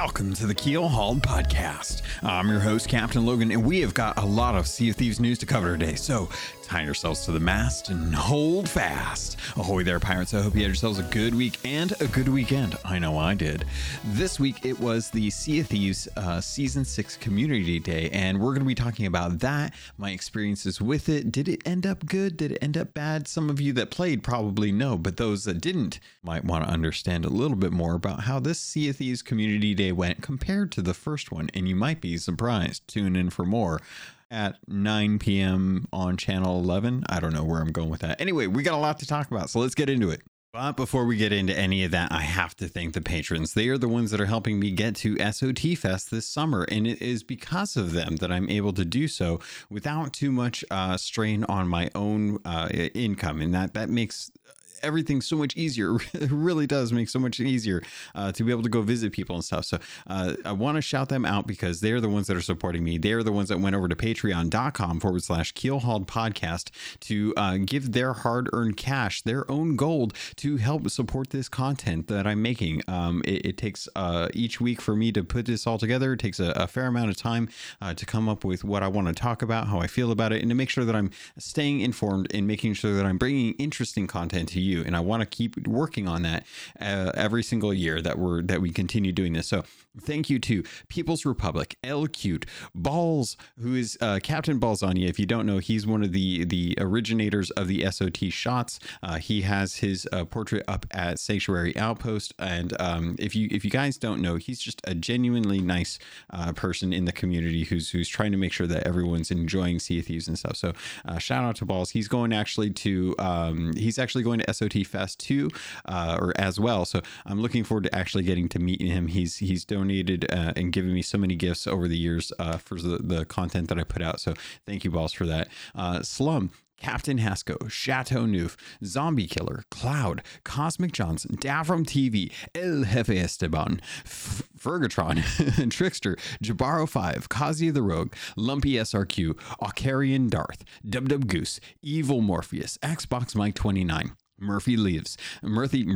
Welcome to the Keelhauled Podcast. I'm your host, Captain Logan, and we have got a lot of Sea of Thieves news to cover today. So tie yourselves to the mast and hold fast. Ahoy there, pirates. I hope you had yourselves a good week and a good weekend. I know I did. This week, it was the Sea of Thieves Season 6 Community Day, and we're going to be talking about that, my experiences with it. Did it end up good? Did it end up bad? Some of you that played probably know, but those that didn't might want to understand a little bit more about how this Sea of Thieves Community Day went compared to the first one, and you might be surprised. Tune in for more at 9 p.m. on channel 11. I don't know where I'm going with that. Anyway, we got a lot to talk about, so let's get into it. But before we get into any of that, I have to thank the patrons. They are the ones that are helping me get to SOT Fest this summer, and it is because of them that I'm able to do so without too much strain on my own income, and that makes everything so much easier. It really does make so much easier to be able to go visit people and stuff. So I want to shout them out because they're the ones that are supporting me. They're the ones that went over to patreon.com/Keelhauled Podcast to give their hard-earned cash, their own gold, to help support this content that I'm making. It takes each week for me to put this all together. It takes a fair amount of time to come up with what I want to talk about, how I feel about it, and to make sure that I'm staying informed and making sure that I'm bringing interesting content to you. And I want to keep working on that every single year that we continue doing this. So thank you to People's Republic, L Cute, Balls, who is Captain Balls on you. If you don't know, he's one of the originators of the SOT shots. He has his portrait up at Sanctuary Outpost. And if you guys don't know, he's just a genuinely nice person in the community who's trying to make sure that everyone's enjoying Sea of Thieves and stuff. So shout out to Balls. He's going actually to he's actually going to SOT Fest 2 or as well. So I'm looking forward to actually getting to meet him. He's donated and given me so many gifts over the years for the content that I put out. So thank you, Balls, for that. Slum, Captain Hasco, Chateau Neuf, Zombie Killer, Cloud, Cosmic Johnson, Davram TV, El Jefe Esteban, Fergatron, Trickster, Jabaro 5, Kazi the Rogue, Lumpy SRQ, Ocarian Darth, Dub Goose, Evil Morpheus, Xbox Mike 29. Murphy Lives, Mutinous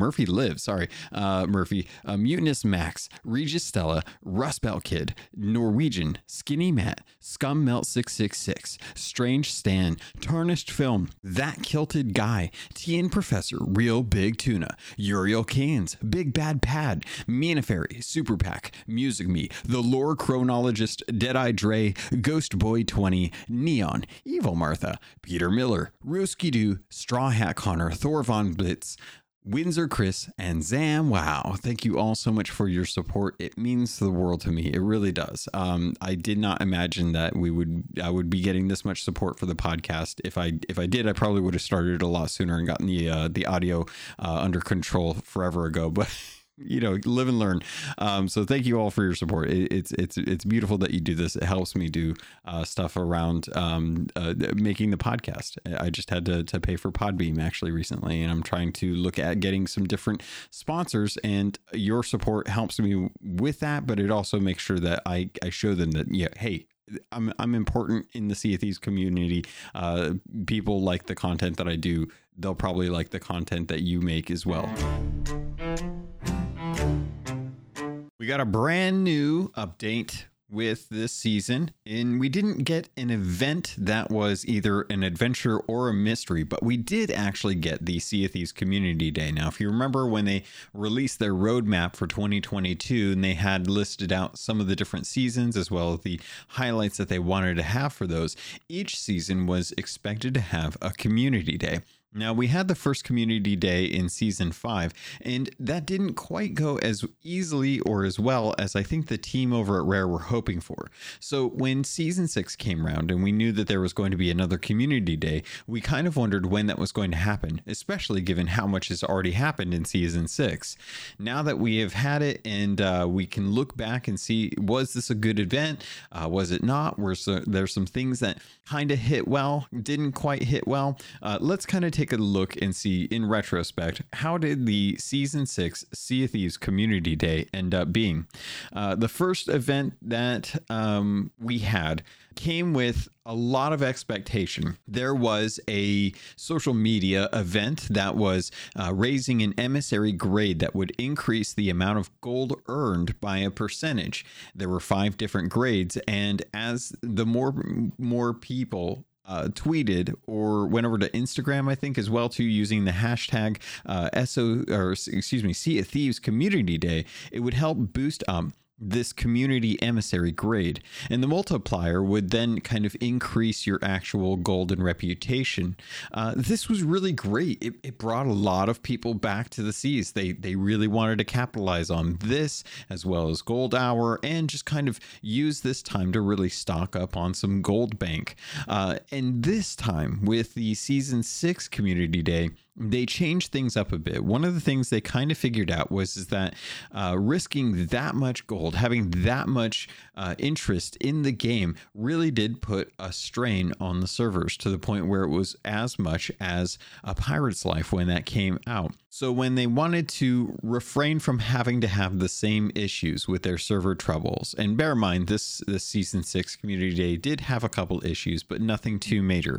Max, Regis Stella, Rust Belt Kid, Norwegian, Skinny Matt, Scum Melt 666, Strange Stan, Tarnished Film, That Kilted Guy, TN Professor, Real Big Tuna, Uriel Canes, Big Bad Pad, Mina Fairy, Super Pack, Music Me, The Lore Chronologist, Deadeye Dre, Ghost Boy 20, Neon, Evil Martha, Peter Miller, Rooski Doo, Straw Hat Connor, Thorvald on Blitz, Windsor Chris, and Zam Wow. Thank you all so much for your support. It means the world to me. It really does. I did not imagine that I would be getting this much support for the podcast. If I did, I probably would have started it a lot sooner and gotten the audio under control forever ago, but you know, live and learn. So thank you all for your support. It's beautiful that you do this. It helps me do stuff around making the podcast. I just had to pay for Podbeam actually recently, and I'm trying to look at getting some different sponsors, and your support helps me with that, but it also makes sure that I show them that, yeah, hey, I'm important in the Sea of Thieves community. People like the content that I do. They'll probably like the content that you make as well. We got a brand new update with this season, and we didn't get an event that was either an adventure or a mystery, but we did actually get the Sea of Thieves Community Day. Now, if you remember when they released their roadmap for 2022, and they had listed out some of the different seasons as well as the highlights that they wanted to have for those, each season was expected to have a community day. Now, we had the first community day in season 5, and that didn't quite go as easily or as well as I think the team over at Rare were hoping for. So when season 6 came around and we knew that there was going to be another community day, we kind of wondered when that was going to happen, especially given how much has already happened in season 6. Now that we have had it and we can look back and see, was this a good event? Was it not? There's some things that kind of hit well, didn't quite hit well. Let's kind of take take a look and see in retrospect, how did the season 6 Sea of Thieves Community Day end up being? The first event that we had came with a lot of expectation. There was a social media event that was raising an emissary grade that would increase the amount of gold earned by a percentage. There were 5 different grades, and as the more people tweeted or went over to Instagram, I think as well too, using the hashtag Sea of Thieves Community Day, it would help boost up this community emissary grade, and the multiplier would then kind of increase your actual golden reputation. This was really great. It brought a lot of people back to the seas. They really wanted to capitalize on this, as well as Gold Hour, and just kind of use this time to really stock up on some gold bank. And this time with the season 6 community day, they changed things up a bit. One of the things they kind of figured out was that risking that much gold, having that much interest in the game, really did put a strain on the servers to the point where it was as much as A Pirate's Life when that came out. So when they wanted to refrain from having to have the same issues with their server troubles, and bear in mind, this Season 6 Community Day did have a couple issues, but nothing too major.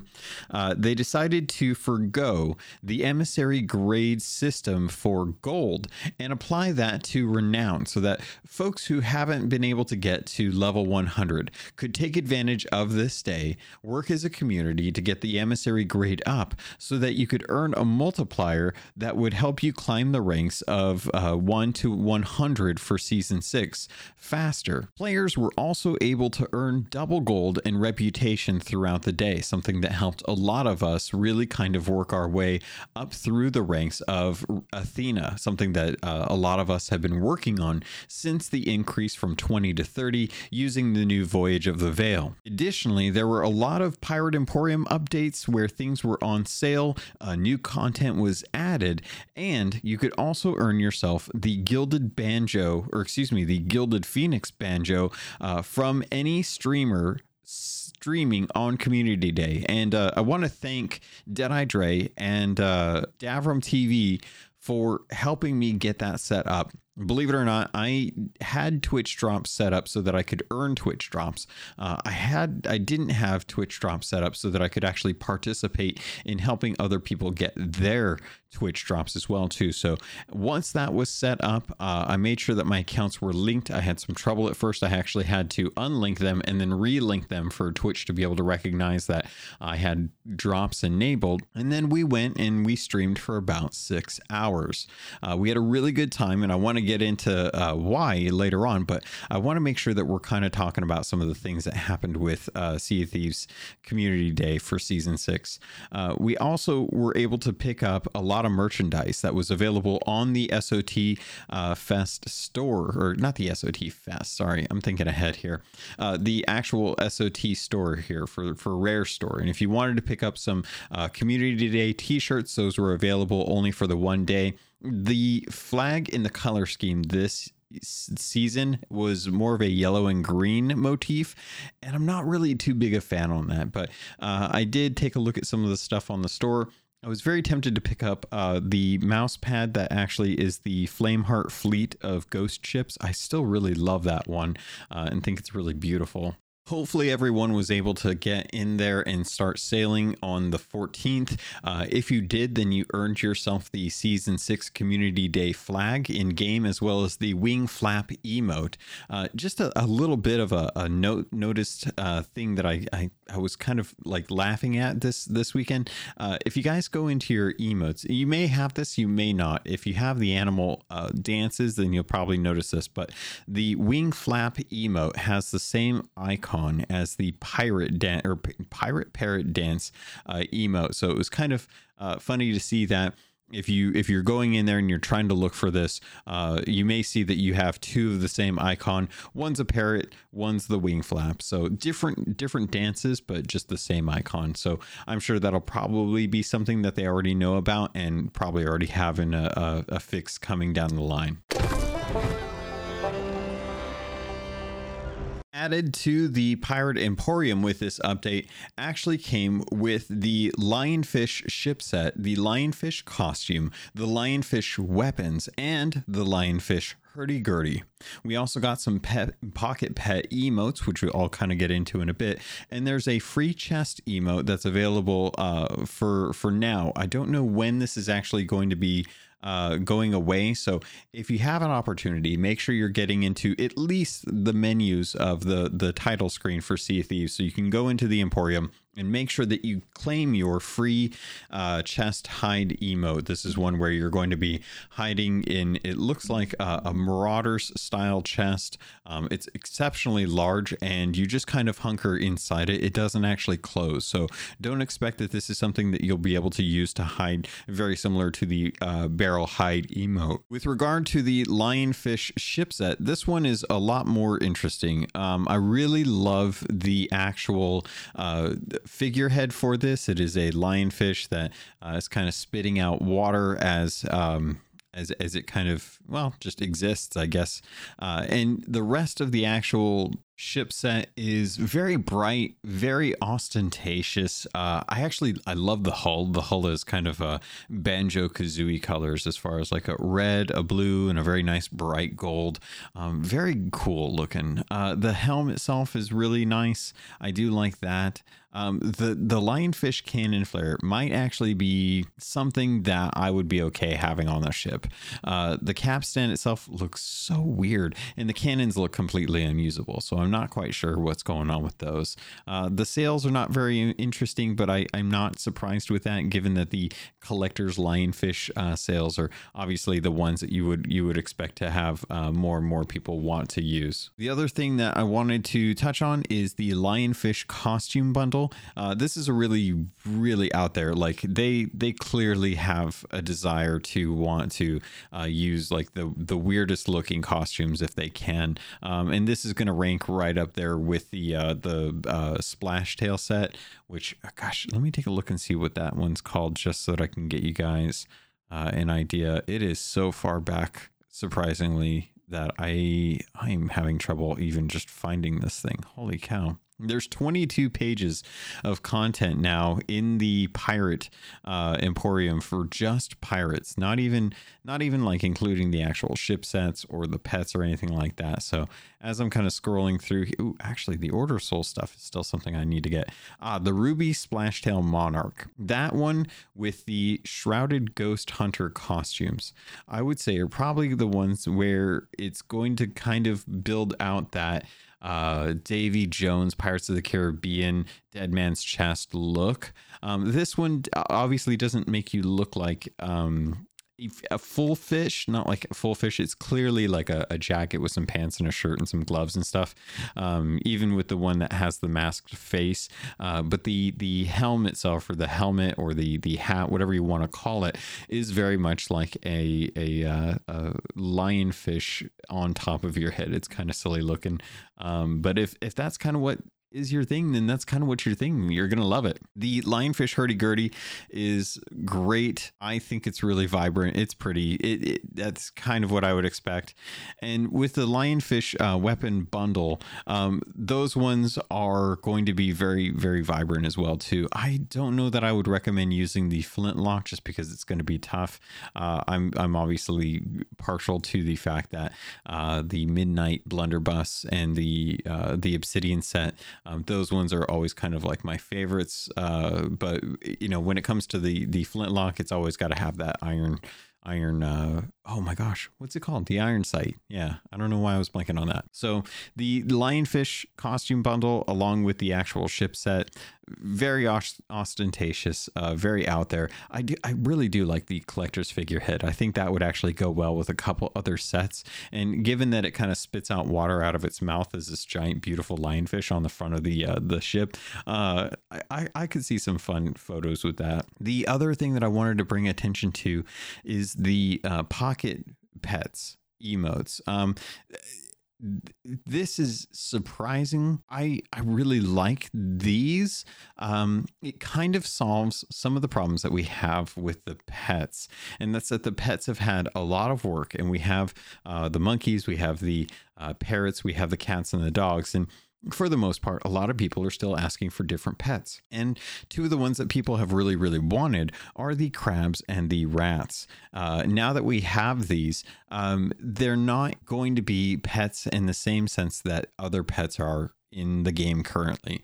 They decided to forgo the emissary grade system for gold and apply that to renown, so that folks who haven't been able to get to level 100 could take advantage of this day, work as a community to get the emissary grade up, so that you could earn a multiplier that would help you climb the ranks of 1 to 100 for Season 6 faster. Players were also able to earn double gold and reputation throughout the day, something that helped a lot of us really kind of work our way up through the ranks of Athena, something that a lot of us have been working on since the increase from 20 to 30 using the new Voyage of the Veil. Additionally, there were a lot of Pirate Emporium updates where things were on sale, new content was added, and you could also earn yourself the Gilded Phoenix Banjo from any streamer streaming on Community Day. And I want to thank Deadeye Dre and Davram TV for helping me get that set up. Believe it or not, I had Twitch drops set up so that I could earn Twitch drops. I didn't have Twitch drops set up so that I could actually participate in helping other people get their Twitch drops as well too. So once that was set up, I made sure that my accounts were linked. I had some trouble at first. I actually had to unlink them and then relink them for Twitch to be able to recognize that I had drops enabled. And then we went and we streamed for about 6 hours. We had a really good time, and I want to get into why later on, but I want to make sure that we're kind of talking about some of the things that happened with Sea of Thieves Community Day for Season 6. We also were able to pick up a lot of merchandise that was available on the SOT Fest store, or not the SOT Fest, sorry, I'm thinking ahead here. The actual SOT store here for Rare store. And if you wanted to pick up some Community Day t-shirts, those were available only for the one day. The flag in the color scheme this season was more of a yellow and green motif, and I'm not really too big a fan on that, but I did take a look at some of the stuff on the store. I was very tempted to pick up the mouse pad that actually is the Flameheart fleet of ghost ships. I still really love that one and think it's really beautiful. Hopefully everyone was able to get in there and start sailing on the 14th. If you did, then you earned yourself the Season 6 Community Day flag in-game, as well as the wing flap emote. Just a little bit of a noticed thing that I was kind of like laughing at this weekend. If you guys go into your emotes, you may have this, you may not. If you have the animal dances, then you'll probably notice this, but the wing flap emote has the same icon as the pirate parrot dance emote. So it was kind of funny to see that. If you're going in there and you're trying to look for this, you may see that you have two of the same icon. One's a parrot, one's the wing flap. So different dances, but just the same icon. So I'm sure that'll probably be something that they already know about and probably already have in a fix coming down the line. Added to the Pirate Emporium with this update actually came with the Lionfish ship set, the Lionfish costume, the Lionfish weapons, and the Lionfish hurdy-gurdy. We also got some pocket pet emotes, which we all kind of get into in a bit. And there's a free chest emote that's available for now. I don't know when this is actually going to be going away. So if you have an opportunity, make sure you're getting into at least the menus of the title screen for Sea of Thieves. So you can go into the Emporium and make sure that you claim your free chest hide emote. This is one where you're going to be hiding in, it looks like a Marauder's style chest. It's exceptionally large and you just kind of hunker inside it. It doesn't actually close. So don't expect that this is something that you'll be able to use to hide, very similar to the barrel hide emote. With regard to the Lionfish ship set, this one is a lot more interesting. I really love the actual figurehead for this. It is a lionfish that is kind of spitting out water as it kind of, well, just exists, I guess. And the rest of the actual ship set is very bright, very ostentatious. I love the hull. The hull is kind of a Banjo-Kazooie colors, as far as like a red, a blue, and a very nice bright gold. Very cool looking. The helm itself is really nice. I do like that. The lionfish cannon flare might actually be something that I would be okay having on the ship. The capstan itself looks so weird, and the cannons look completely unusable, so I'm not quite sure what's going on with those. The sails are not very interesting, but I'm not surprised with that, given that the collector's lionfish sails are obviously the ones that you would expect to have more and more people want to use. The other thing that I wanted to touch on is the lionfish costume bundle. This is a really out there. Like they clearly have a desire to want to use like the weirdest looking costumes if they can. And this is going to rank right up there with the splash tail set, which, gosh, let me take a look and see what that one's called just so that I can get you guys an idea. It is so far back, surprisingly, that I'm having trouble even just finding this thing. Holy cow. There's 22 pages of content now in the Pirate Emporium for just pirates, not even like including the actual ship sets or the pets or anything like that. So as I'm kind of scrolling through, ooh, actually the Order Soul stuff is still something I need to get. The Ruby Splashtail Monarch, that one with the Shrouded Ghost Hunter costumes, I would say are probably the ones where it's going to kind of build out that Davy Jones, Pirates of the Caribbean, Dead Man's Chest look. This one obviously doesn't make you look like a full fish, not like a full fish. It's clearly like a jacket with some pants and a shirt and some gloves and stuff, even with the one that has the masked face. But the helm itself, or the helmet, or the hat, whatever you want to call it, is very much like a lionfish on top of your head. It's kind of silly looking. But if that's kind of what is your thing, then that's kind of what you're thinking. You're going to love it. The lionfish hurdy-gurdy is great. I think it's really vibrant. It's pretty. That's kind of what I would expect. And with the lionfish weapon bundle, those ones are going to be very, very vibrant as well, too. I don't know that I would recommend using the flintlock just because it's going to be tough. I'm obviously partial to the fact that the Midnight Blunderbuss and the Obsidian set, those ones are always kind of like my favorites, but you know, when it comes to the flintlock, it's always got to have that iron oh my gosh, what's it called? The iron sight. Yeah, I don't know why I was blanking on that. So the lionfish costume bundle, along with the actual ship set, very ostentatious, very out there. I really do like the collector's figurehead. I think that would actually go well with a couple other sets. And given that it kind of spits out water out of its mouth as this giant, beautiful lionfish on the front of the ship, I could see some fun photos with that. The other thing that I wanted to bring attention to is the pocket pets emotes. This is surprising. I really like these. It kind of solves some of the problems that we have with the pets, and that's that the pets have had a lot of work, and we have the monkeys, we have the parrots, we have the cats and the dogs, and for the most part, a lot of people are still asking for different pets. And two of the ones that people have really, really wanted are the crabs and the rats. Now that we have these, they're not going to be pets in the same sense that other pets are in the game currently.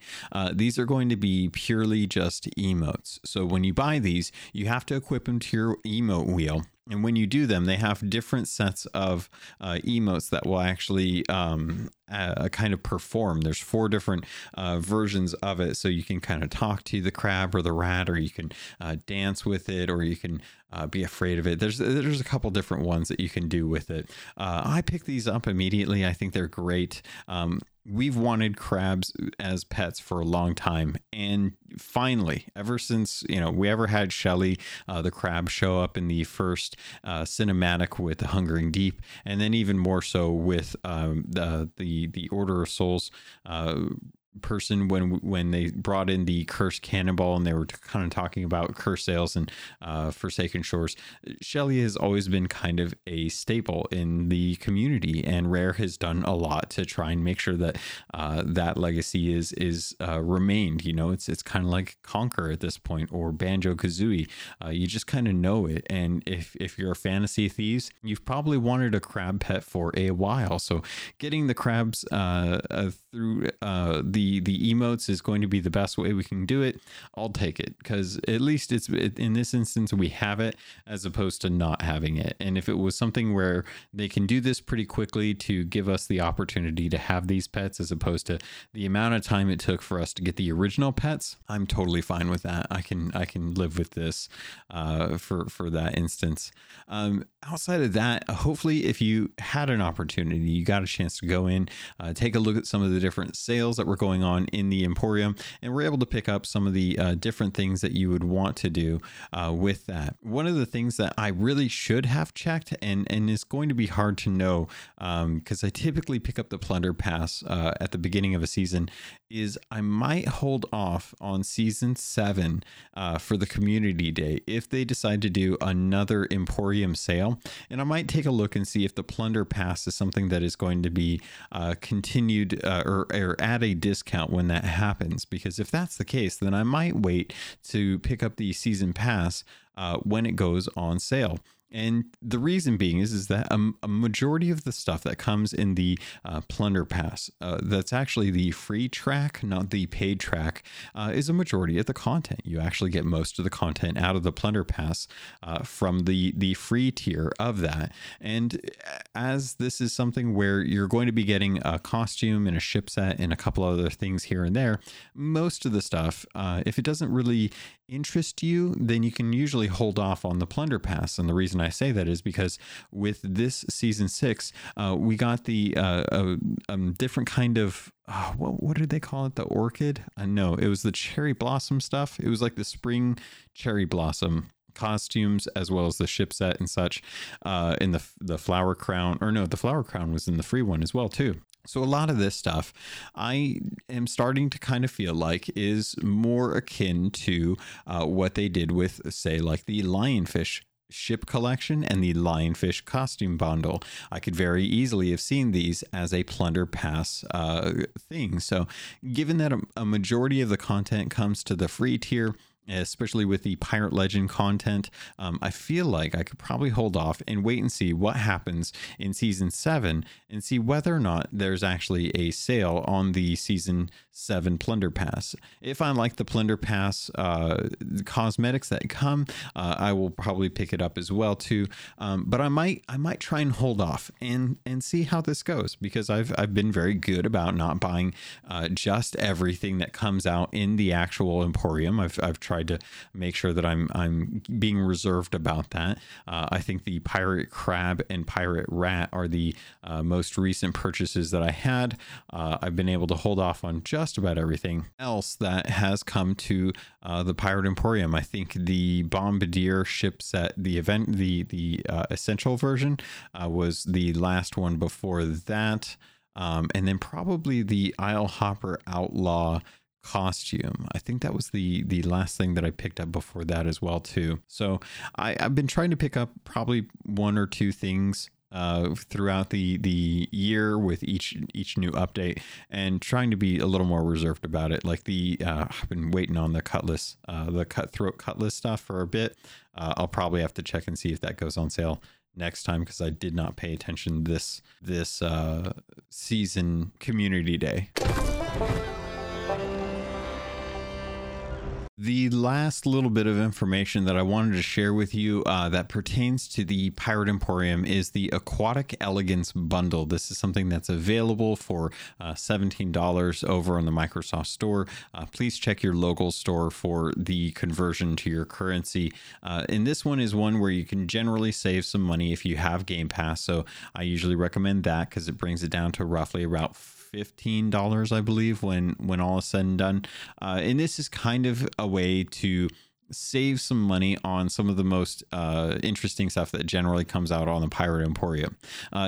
These are going to be purely just emotes. So when you buy these, you have to equip them to your emote wheel. And when you do them, they have different sets of emotes that will actually kind of perform. There's four different versions of it. So you can kind of talk to the crab or the rat, or you can dance with it, or you can be afraid of it. There's a couple different ones that you can do with it. I picked these up immediately. I think they're great. We've wanted crabs as pets for a long time, and finally, ever since we ever had Shelly, the crab, show up in the first cinematic with the Hungering Deep, and then even more so with the Order of Souls person when they brought in the Cursed Cannonball, and they were kind of talking about curse sales and Forsaken Shores. Shelly has always been kind of a staple in the community, and Rare has done a lot to try and make sure that that legacy is remained. It's kind of like Conker at this point, or Banjo Kazooie. You just kind of know it, and if you're a fan of Sea of Thieves, you've probably wanted a crab pet for a while. So getting the crabs through the emotes is going to be the best way we can do it. I'll take it, because at least it's in this instance we have it as opposed to not having it. And if it was something where they can do this pretty quickly to give us the opportunity to have these pets as opposed to the amount of time it took for us to get the original pets, I'm totally fine with that. I can live with this for that instance. Outside of that, hopefully if you had an opportunity, you got a chance to go in, take a look at some of the different sales that were going on in the Emporium, and we're able to pick up some of the different things that you would want to do with that. One of the things that I really should have checked, and it's going to be hard to know because I typically pick up the Plunder Pass at the beginning of a season, is I might hold off on Season 7 for the Community Day if they decide to do another Emporium sale, and I might take a look and see if the Plunder Pass is something that is going to be continued or at a discount when that happens, because if that's the case, then I might wait to pick up the season pass when it goes on sale. And the reason being is that a majority of the stuff that comes in the Plunder Pass, that's actually the free track, not the paid track, is a majority of the content. You actually get most of the content out of the Plunder Pass from the free tier of that. And as this is something where you're going to be getting a costume and a ship set and a couple other things here and there, most of the stuff, if it doesn't really interest you, then you can usually hold off on the Plunder Pass. And the reason I say that is because with this season 6, we got the different kind of what did they call it? The orchid? No, it was the cherry blossom stuff. It was like the spring cherry blossom costumes, as well as the ship set and such. In the flower crown, or no, the flower crown was in the free one as well too. So a lot of this stuff I am starting to kind of feel like is more akin to what they did with, say, like the Lionfish ship collection and the Lionfish costume bundle. I could very easily have seen these as a Plunder Pass thing. So given that a majority of the content comes to the free tier, especially with the Pirate Legend content, I feel like I could probably hold off and wait and see what happens in Season 7 and see whether or not there's actually a sale on the Season 7 Plunder Pass. If I like the Plunder Pass cosmetics that come, I will probably pick it up as well too. But I might try and hold off and see how this goes, because I've been very good about not buying just everything that comes out in the actual Emporium. I've tried to make sure that I'm being reserved about that. I think the Pirate Crab and Pirate Rat are the most recent purchases that I had. I've been able to hold off on just about everything else that has come to the Pirate Emporium. I think the Bombardier ship set, the event, the essential version was the last one before that. And then probably the Isle Hopper Outlaw costume. I think that was the last thing that I picked up before that as well too. So I've been trying to pick up probably one or two things throughout the year with each new update, and trying to be a little more reserved about it. Like I've been waiting on the cutlass, the cutthroat cutlass stuff for a bit. I'll probably have to check and see if that goes on sale next time, because I did not pay attention this season community day. The last little bit of information that I wanted to share with you that pertains to the Pirate Emporium is the Aquatic Elegance Bundle. This is something that's available for $17 over on the Microsoft Store. Please check your local store for the conversion to your currency. And this one is one where you can generally save some money if you have Game Pass. So I usually recommend that because it brings it down to roughly about $15, I believe, when all is said and done. And this is kind of a way to save some money on some of the most interesting stuff that generally comes out on the Pirate Emporium.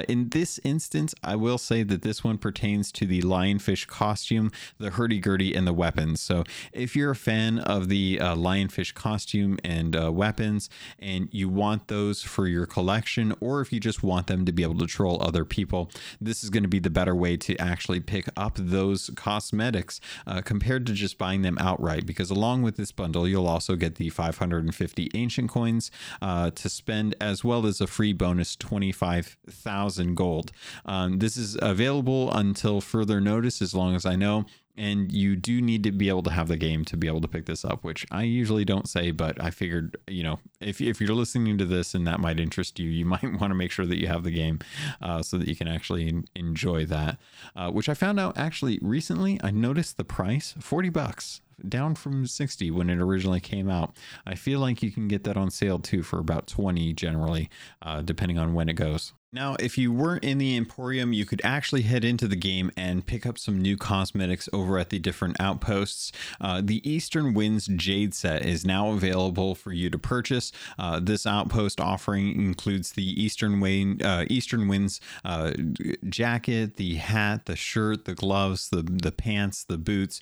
In this instance, I will say that this one pertains to the lionfish costume, the hurdy-gurdy, and the weapons. So if you're a fan of the lionfish costume and weapons, and you want those for your collection, or if you just want them to be able to troll other people, this is going to be the better way to actually pick up those cosmetics compared to just buying them outright, because along with this bundle, you'll also get the 550 ancient coins to spend, as well as a free bonus 25,000 gold. This is available until further notice, as long as I know, and you do need to be able to have the game to be able to pick this up, which I usually don't say, but I figured, you know, if you're listening to this and that might interest you, you might want to make sure that you have the game so that you can actually enjoy that, which I found out actually recently. I noticed the price, $40. Down from 60 when it originally came out. I feel like you can get that on sale too for about 20 generally, depending on when it goes. Now, if you weren't in the Emporium, you could actually head into the game and pick up some new cosmetics over at the different outposts. The Eastern Winds Jade set is now available for you to purchase. This outpost offering includes the Eastern Winds jacket, the hat, the shirt, the gloves, the pants, the boots,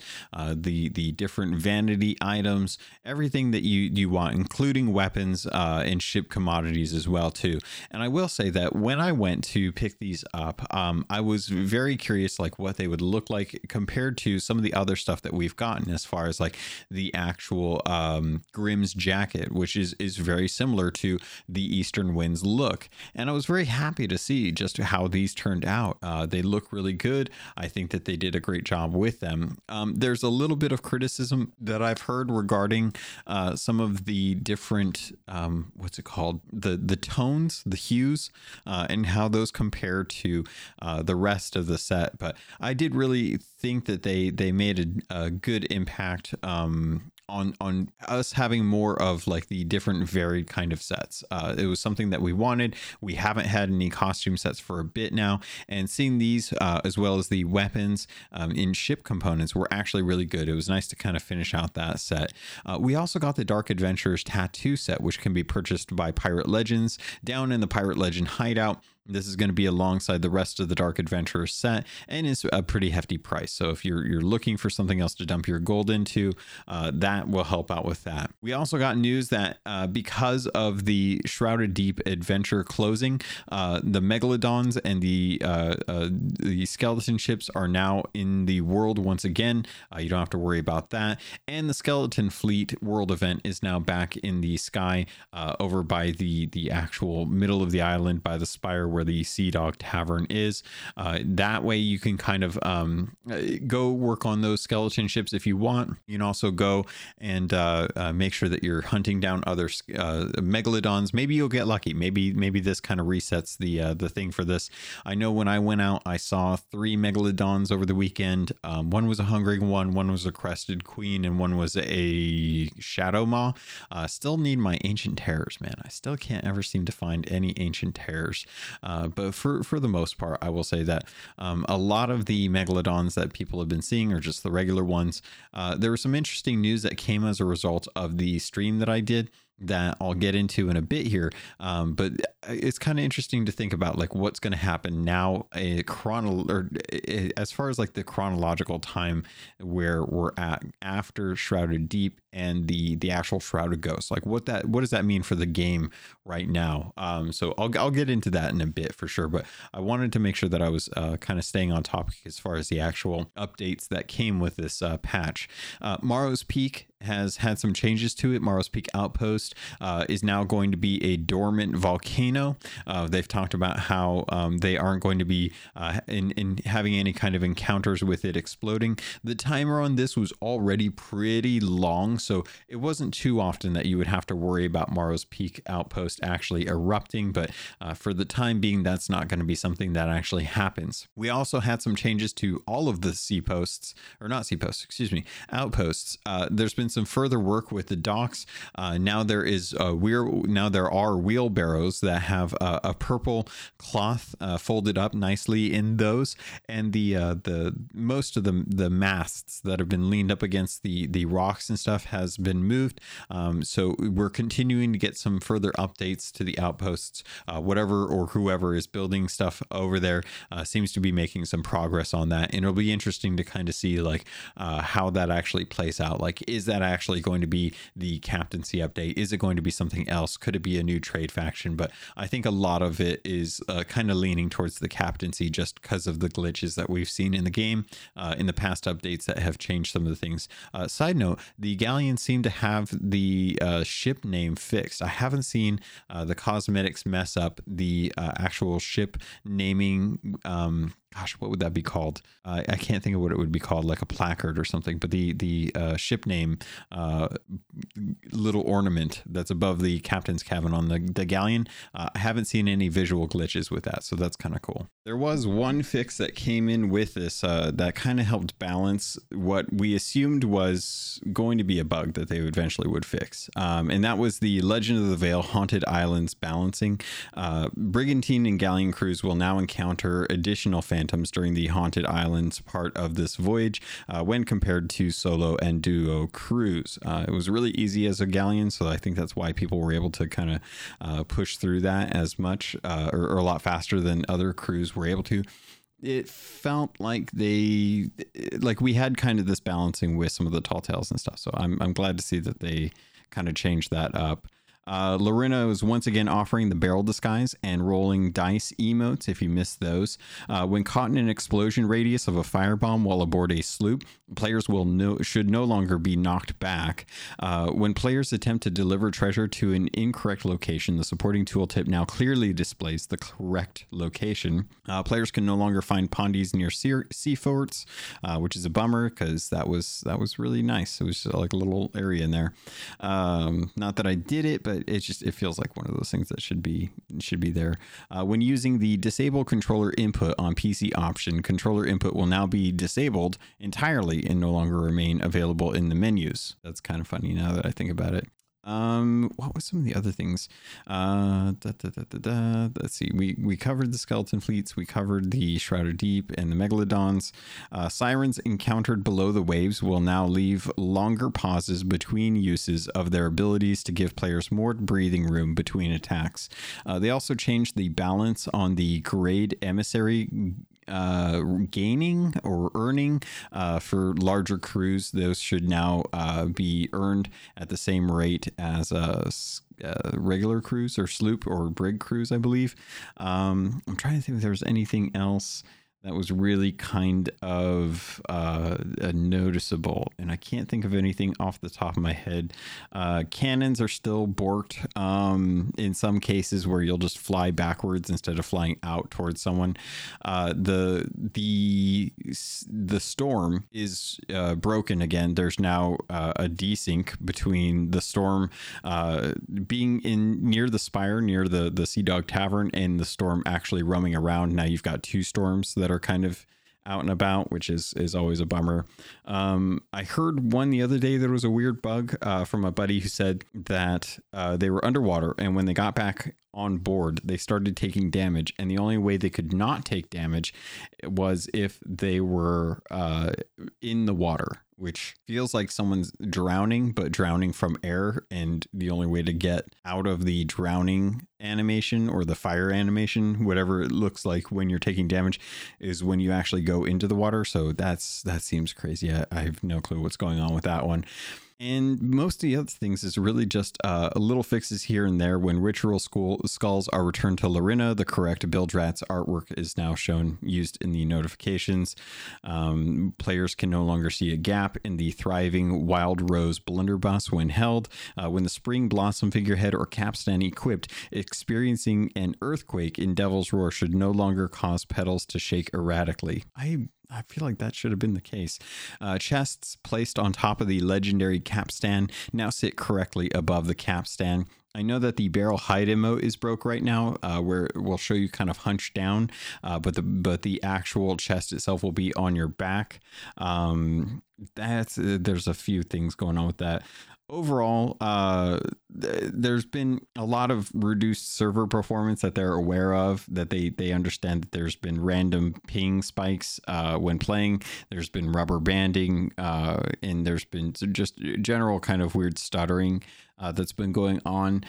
the different vanity items, everything that you want, including weapons and ship commodities as well too. And I will say that when I went to pick these up, I was very curious like what they would look like compared to some of the other stuff that we've gotten, as far as like the actual Grimm's jacket, which is very similar to the Eastern Winds look. And I was very happy to see just how these turned out. They look really good. I think that they did a great job with them. There's a little bit of criticism that I've heard regarding some of the different, the tones, the hues, and how those compare to the rest of the set. But I did really think that they made a good impact on us having more of like the different varied kind of sets. It was something that we wanted. We haven't had any costume sets for a bit now, and seeing these as well as the weapons in ship components were actually really good. It was nice to kind of finish out that set. We also got the Dark Adventurers tattoo set, which can be purchased by Pirate Legends down in the Pirate Legend hideout. This is going to be alongside the rest of the Dark Adventurer set, and is a pretty hefty price. So if you're looking for something else to dump your gold into, that will help out with that. We also got news that because of the Shrouded Deep adventure closing, the Megalodons and the skeleton ships are now in the world once again. You don't have to worry about that. And the Skeleton Fleet World event is now back in the sky over by the actual middle of the island by the Spire, where the Sea Dog Tavern is. That way you can kind of go work on those skeleton ships if you want. You can also go and make sure that you're hunting down other megalodons. Maybe you'll get lucky. Maybe this kind of resets the thing for this. I know when I went out, I saw 3 megalodons over the weekend. One was a hungering one was a crested queen, and one was a shadow maw. Still need my ancient terrors, man. I still can't ever seem to find any ancient terrors. But for the most part, I will say that a lot of the megalodons that people have been seeing are just the regular ones. There was some interesting news that came as a result of the stream that I did. that I'll get into in a bit here. But it's kind of interesting to think about like what's going to happen now as far as like the chronological time where we're at after Shrouded Deep and the actual Shrouded Ghost, like what does that mean for the game right now? So I'll get into that in a bit for sure, but I wanted to make sure that I was kind of staying on topic as far as the actual updates that came with this patch. Morrow's Peak has had some changes to it. Morrow's Peak Outpost is now going to be a dormant volcano. They've talked about how they aren't going to be in having any kind of encounters with it exploding. The timer on this was already pretty long, so it wasn't too often that you would have to worry about Morrow's Peak Outpost actually erupting, but for the time being, that's not going to be something that actually happens. We also had some changes to all of the outposts. There's been some further work with the docks. Now there are wheelbarrows that have a purple cloth folded up nicely in those, and the most of the masts that have been leaned up against the rocks and stuff has been moved. So we're continuing to get some further updates to the outposts. Whatever or whoever is building stuff over there seems to be making some progress on that, and it'll be interesting to kind of see like how that actually plays out. Like, is that actually going to be the captaincy update? Is it going to be something else? Could it be a new trade faction? But I think a lot of it is kind of leaning towards the captaincy just because of the glitches that we've seen in the game in the past updates that have changed some of the things. Side note, the galleon seemed to have the ship name fixed. I haven't seen the cosmetics mess up the actual ship naming. What would that be called? I can't think of what it would be called, like a placard or something, but the ship name little ornament that's above the captain's cabin on the galleon, I haven't seen any visual glitches with that, so that's kind of cool. There was one fix that came in with this that kind of helped balance what we assumed was going to be a bug that they eventually would fix, and that was the Legend of the Veil Haunted Islands balancing. Brigantine and galleon crews will now encounter additional phantoms during the Haunted Islands part of this voyage when compared to solo and duo crews. It was really easy as a galleon, so I think that's why people were able to kind of push through that as much or a lot faster than other crews were able to. It felt like we had kind of this balancing with some of the tall tales and stuff, so I'm glad to see that they kind of changed that up. Lorena was once again offering the barrel disguise and rolling dice emotes if you missed those. When caught in an explosion radius of a firebomb while aboard a sloop, players should no longer be knocked back. When players attempt to deliver treasure to an incorrect location, the supporting tooltip now clearly displays the correct location. Players can no longer find pondies near sea forts, which is a bummer because that was really nice. It was just like a little area in there. Not that I did it, but it feels like one of those things that should be there. When using the disable controller input on PC option, controller input will now be disabled entirely and no longer remain available in the menus. That's kind of funny now that I think about it. What was some of the other things? Let's see. We covered the skeleton fleets. We covered the Shrouded Deep and the Megalodons. Sirens encountered below the waves will now leave longer pauses between uses of their abilities to give players more breathing room between attacks. They also changed the balance on the grade emissary gaining or earning for larger crews. Those should now be earned at the same rate as regular crews or sloop or brig crews, I believe. I'm trying to think if there was anything else that was really kind of noticeable, and I can't think of anything off the top of my head. Cannons are still borked in some cases where you'll just fly backwards instead of flying out towards someone. The storm is broken again. There's now a desync between the storm being in near the Spire, near the Sea Dog Tavern, and the storm actually roaming around. Now you've got two storms that are kind of out and about, which is always a bummer. I heard one the other day, there was a weird bug from a buddy who said that they were underwater, and when they got back on board, they started taking damage, and the only way they could not take damage was if they were in the water, which feels like someone's drowning, but drowning from air. And the only way to get out of the drowning animation or the fire animation, whatever it looks like when you're taking damage, is when you actually go into the water. So that seems crazy. I have no clue what's going on with that one. And most of the other things is really just little fixes here and there. When ritual skulls are returned to Lorena, the correct Bildrat's artwork is now shown used in the notifications. Players can no longer see a gap in the thriving Wild Rose blunderbuss when held. When the Spring Blossom figurehead or capstan equipped, experiencing an earthquake in Devil's Roar should no longer cause petals to shake erratically. I feel like that should have been the case. Chests placed on top of the legendary capstan now sit correctly above the capstan. I know that the barrel hide emote is broke right now, where we'll show you kind of hunched down, but the actual chest itself will be on your back. There's a few things going on with that. Overall, there's been a lot of reduced server performance that they're aware of, that they understand that there's been random ping spikes when playing. There's been rubber banding, and there's been just general kind of weird stuttering that's been going on.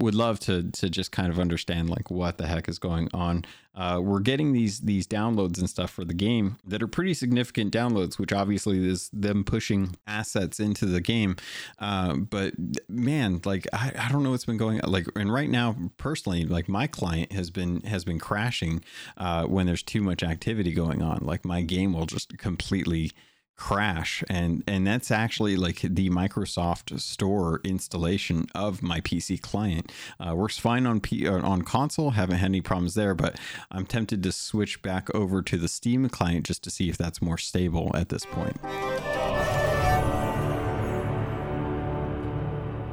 Would love to just kind of understand like what the heck is going on. We're getting these downloads and stuff for the game that are pretty significant downloads, which obviously is them pushing assets into the game. But man, like I don't know what's been going on. Like, and right now, personally, like my client has been crashing when there's too much activity going on. Like my game will just completely crash, and that's actually like the Microsoft Store installation of my PC client. Works fine on console, haven't had any problems there, but I'm tempted to switch back over to the Steam client just to see if that's more stable at this point.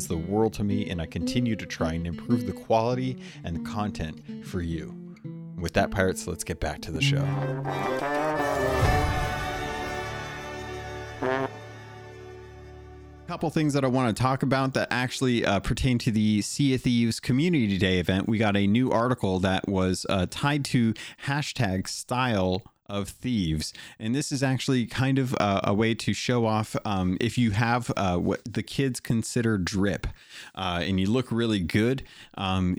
the world to me, and I continue to try and improve the quality and content for you. With that, pirates, let's get back to the show. Couple things that I want to talk about that actually pertain to the Sea of Thieves Community Day event. We got a new article that was tied to hashtag style of thieves, and this is actually kind of a way to show off if you have what the kids consider drip, and you look really good,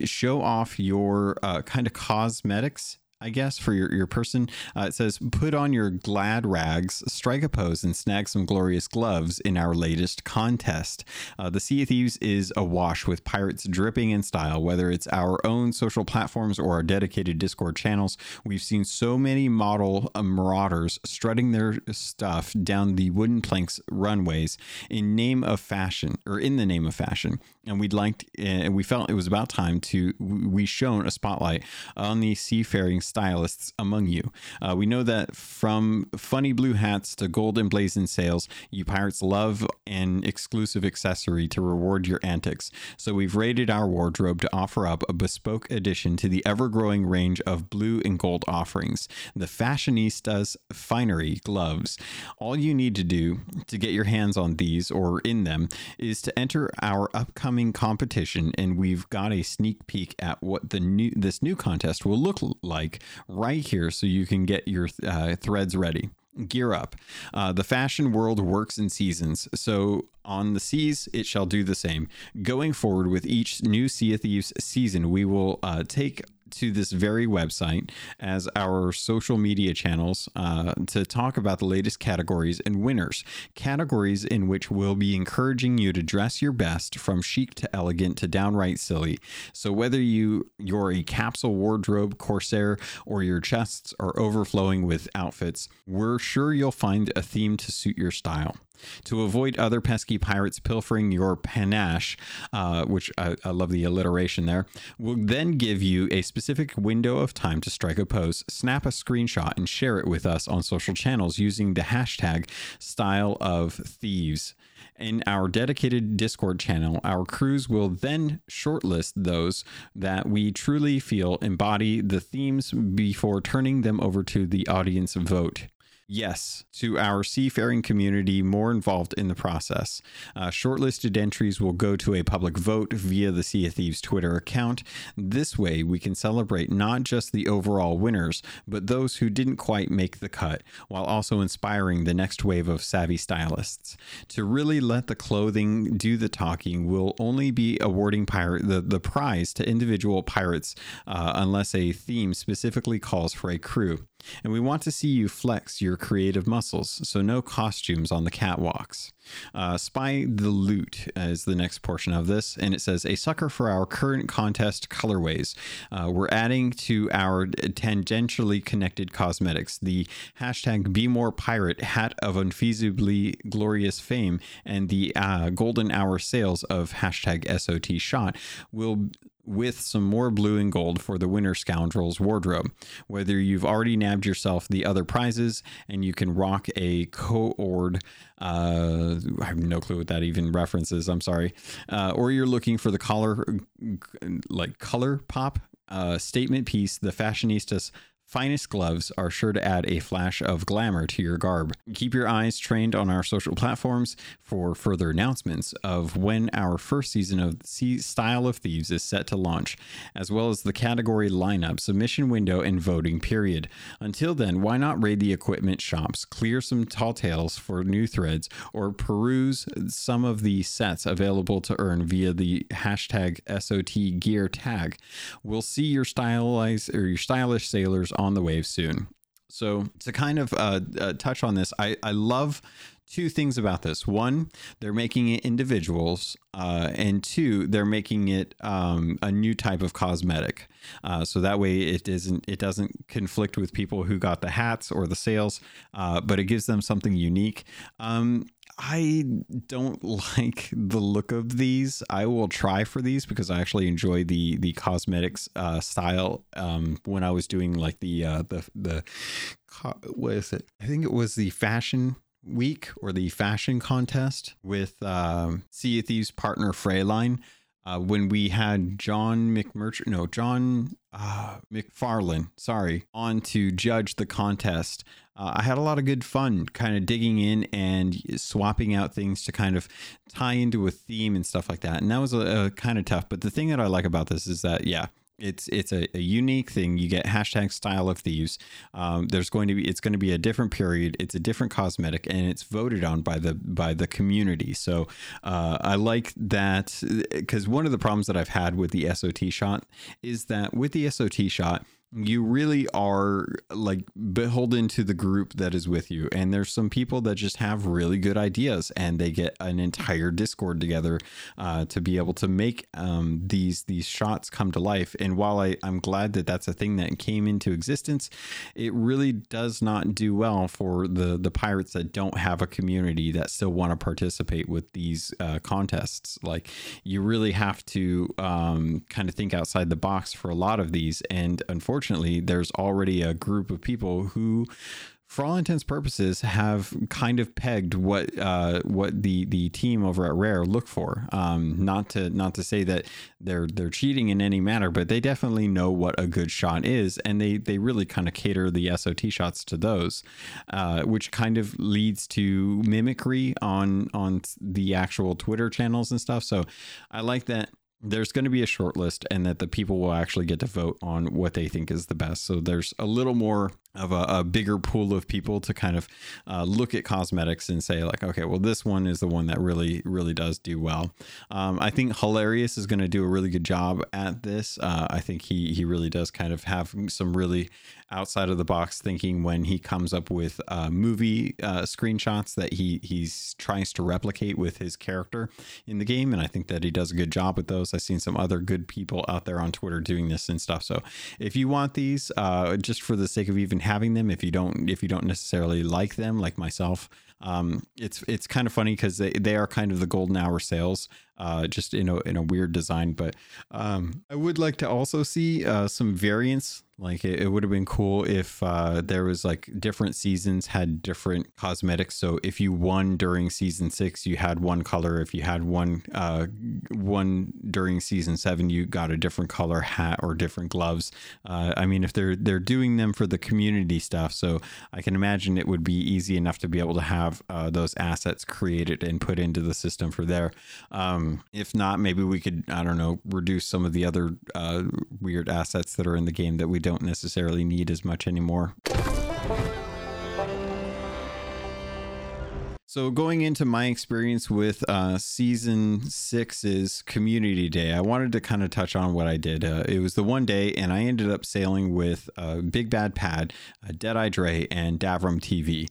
show off your kind of cosmetics, I guess, for your person. It says, put on your glad rags, strike a pose, and snag some glorious gloves in our latest contest. The Sea of Thieves is awash with pirates dripping in style, whether it's our own social platforms or our dedicated Discord channels. We've seen so many model marauders strutting their stuff down the wooden planks runways in the name of fashion. And we felt it was about time we shone a spotlight on the seafaring stylists among you. We know that from funny blue hats to gold emblazoned sails, you pirates love an exclusive accessory to reward your antics. So we've raided our wardrobe to offer up a bespoke addition to the ever-growing range of blue and gold offerings, the Fashionistas Finery Gloves. All you need to do to get your hands on these or in them is to enter our upcoming competition, and we've got a sneak peek at what this new contest will look like right here, so you can get your threads ready. Gear up. The fashion world works in seasons, so on the seas it shall do the same. Going forward with each new Sea of Thieves season, we will take to this very website as our social media channels to talk about the latest categories and winners. Categories in which we'll be encouraging you to dress your best, from chic to elegant to downright silly. So whether you're a capsule wardrobe corsair or your chests are overflowing with outfits, we're sure you'll find a theme to suit your style. To avoid other pesky pirates pilfering your panache, which I love the alliteration there, we'll then give you a specific window of time to strike a pose, snap a screenshot, and share it with us on social channels using the hashtag #StyleOfThieves. In our dedicated Discord channel, our crews will then shortlist those that we truly feel embody the themes before turning them over to the audience vote. Yes, to our seafaring community more involved in the process. Shortlisted entries will go to a public vote via the Sea of Thieves Twitter account. This way, we can celebrate not just the overall winners, but those who didn't quite make the cut, while also inspiring the next wave of savvy stylists. To really let the clothing do the talking, we'll only be awarding the prize to individual pirates unless a theme specifically calls for a crew. And we want to see you flex your creative muscles, so no costumes on the catwalks. Spy the Loot is the next portion of this, and it says, a sucker for our current contest colorways. We're adding to our tangentially connected cosmetics the hashtag Be More Pirate hat of unfeasibly glorious fame, and the golden hour sales of hashtag SOT shot will with some more blue and gold for the winter scoundrel's wardrobe. Whether you've already nabbed yourself the other prizes and you can rock a co-ord, I have no clue what that even references, I'm sorry, or you're looking for the color pop statement piece, the fashionistas' finest gloves are sure to add a flash of glamour to your garb. Keep your eyes trained on our social platforms for further announcements of when our first season of Style of Thieves is set to launch, as well as the category lineup, submission window, and voting period. Until then, why not raid the equipment shops, clear some tall tales for new threads, or peruse some of the sets available to earn via the hashtag SOT gear tag. We'll see your stylish sailors on the wave soon. So to kind of touch on this, I love two things about this. One, they're making it individuals, and two, they're making it a new type of cosmetic. So that way it doesn't conflict with people who got the hats or the sails, but it gives them something unique. I don't like the look of these. I will try for these because I actually enjoy the cosmetics style. When I was doing like the what is it? I think it was the fashion week or the fashion contest with Sea of Thieves partner Freyline. When we had John McFarlane on to judge the contest. I had a lot of good fun kind of digging in and swapping out things to kind of tie into a theme and stuff like that. And that was a kind of tough. But the thing that I like about this is that, yeah, it's a unique thing. You get hashtag Style of Thieves. It's going to be a different period. It's a different cosmetic, and it's voted on by the community. So I like that, because one of the problems that I've had with the SOT shot is that with the SOT shot, you really are like beholden to the group that is with you. And there's some people that just have really good ideas, and they get an entire Discord together to be able to make these shots come to life. And while I'm glad that that's a thing that came into existence, it really does not do well for the pirates that don't have a community that still want to participate with these contests. Like, you really have to kind of think outside the box for a lot of these. And unfortunately, there's already a group of people who, for all intents and purposes, have kind of pegged what the team over at Rare look for. Not to say that they're cheating in any manner, but they definitely know what a good shot is, and they really kind of cater the SOT shots to those, which kind of leads to mimicry on the actual Twitter channels and stuff. So I like that there's going to be a short list, and that the people will actually get to vote on what they think is the best. So there's a little more of a bigger pool of people to kind of look at cosmetics and say like, okay, well, this one is the one that really, really does do well. I think Hilarious is going to do a really good job at this. I think he really does kind of have some really outside of the box thinking when he comes up with movie screenshots that he's tries to replicate with his character in the game. And I think that he does a good job with those. I've seen some other good people out there on Twitter doing this and stuff. So if you want these, just for the sake of even having them, if you don't necessarily like them, like myself, it's kind of funny because they are kind of the golden hour sales, just in a weird design. But I would like to also see some variants. Like it would have been cool if there was like different seasons had different cosmetics. So if you won during season 6, you had one color. If you had one during season 7, you got a different color hat or different gloves. I mean, if they're doing them for the community stuff, so I can imagine it would be easy enough to be able to have those assets created and put into the system for there. If not, maybe we could, I don't know, reduce some of the other weird assets that are in the game that we don't necessarily need as much anymore. So going into my experience with season 6's community day, I wanted to kind of touch on what I did. It was the one day, and I ended up sailing with Big Bad Pad, Deadeye Dre, and Davram TV.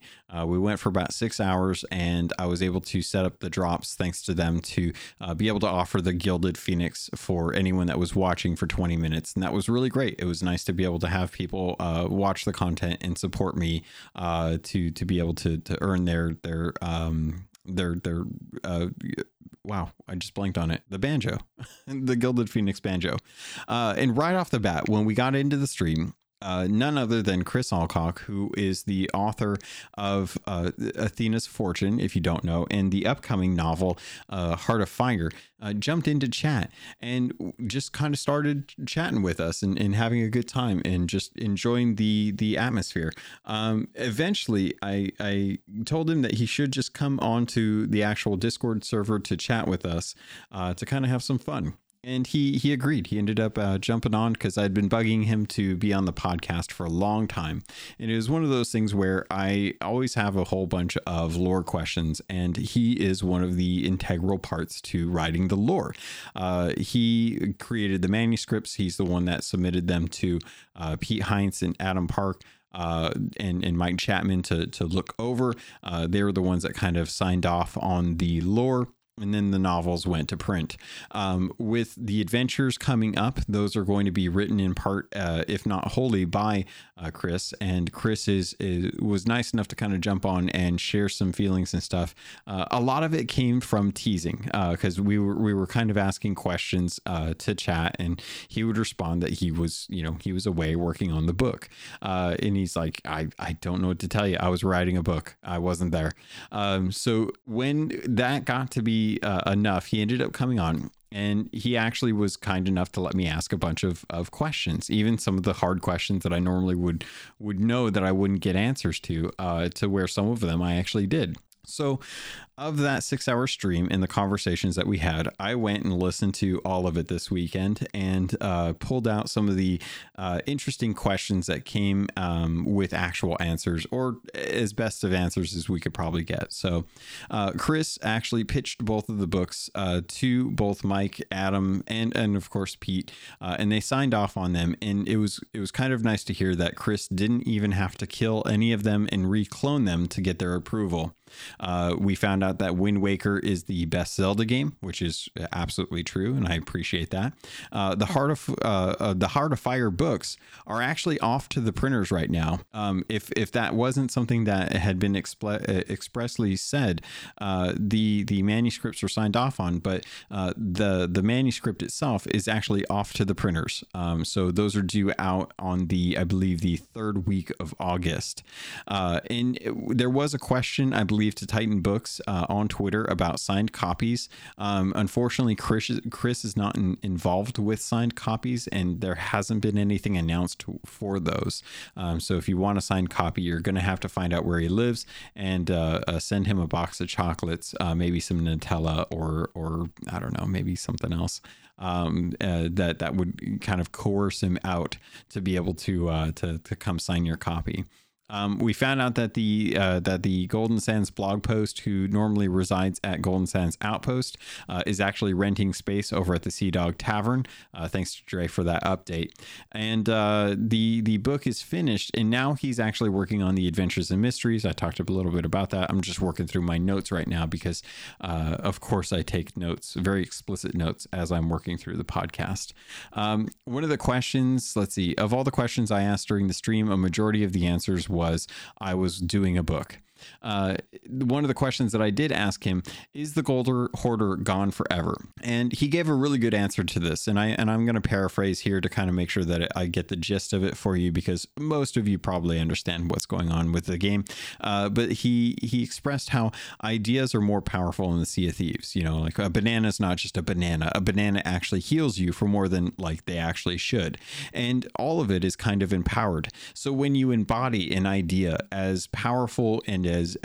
We went for about 6 hours, and I was able to set up the drops thanks to them to be able to offer the Gilded Phoenix for anyone that was watching for 20 minutes. And that was really great. It was nice to be able to have people watch the content and support me to be able to earn their wow, I just blanked on it. The banjo, the Gilded Phoenix banjo. And right off the bat, when we got into the stream, none other than Chris Alcock, who is the author of Athena's Fortune, if you don't know, and the upcoming novel Heart of Fire, jumped into chat and just kind of started chatting with us and having a good time and just enjoying the atmosphere. Eventually, I told him that he should just come onto the actual Discord server to chat with us to kind of have some fun. And he agreed. He ended up jumping on because I'd been bugging him to be on the podcast for a long time. And it was one of those things where I always have a whole bunch of lore questions, and he is one of the integral parts to writing the lore. He created the manuscripts. He's the one that submitted them to Pete Heinz and Adam Park. And Mike Chapman to look over. They were the ones that kind of signed off on the lore. And then the novels went to print. With the adventures coming up, those are going to be written in part, if not wholly, by Chris. And Chris was nice enough to kind of jump on and share some feelings and stuff. A lot of it came from teasing because we were kind of asking questions to chat, and he would respond that he was away working on the book, and he's like, I don't know what to tell you. I was writing a book. I wasn't there. So when that got to be enough, he ended up coming on, and he actually was kind enough to let me ask a bunch of questions, even some of the hard questions that I normally would know that I wouldn't get answers to where some of them I actually did. So of that 6-hour stream and the conversations that we had, I went and listened to all of it this weekend and pulled out some of the interesting questions that came with actual answers, or as best of answers as we could probably get. So Chris actually pitched both of the books to both Mike, Adam, and of course Pete, and they signed off on them. And it was kind of nice to hear that Chris didn't even have to kill any of them and reclone them to get their approval. We found out that Wind Waker is the best Zelda game, which is absolutely true, and I appreciate that. The Heart of Fire books are actually off to the printers right now. If that wasn't something that had been expressly said, the manuscripts were signed off on, but the manuscript itself is actually off to the printers. So those are due out on I believe the 3rd week of August. And there was a question, I believe, to Titan Books on Twitter about signed copies. Unfortunately, Chris is not involved with signed copies, and there hasn't been anything announced for those. So if you want a signed copy, you're going to have to find out where he lives and send him a box of chocolates, maybe some Nutella or I don't know, maybe something else. That would kind of coerce him out to be able to come sign your copy. We found out that the Golden Sands blog post, who normally resides at Golden Sands Outpost, is actually renting space over at the Sea Dog Tavern. Thanks to Dre for that update. And the book is finished, and now he's actually working on the Adventures and Mysteries. I talked a little bit about that. I'm just working through my notes right now because, of course, I take notes, very explicit notes, as I'm working through the podcast. One of the questions, let's see, of all the questions I asked during the stream, a majority of the answers was I was doing a book. One of the questions that I did ask him is the Gold Hoarder gone forever? And he gave a really good answer to this. And I'm going to paraphrase here to kind of make sure that I get the gist of it for you, because most of you probably understand what's going on with the game. But he expressed how ideas are more powerful in the Sea of Thieves. You know, like a banana is not just a banana. A banana actually heals you for more than like they actually should. And all of it is kind of empowered. So when you embody an idea as powerful and as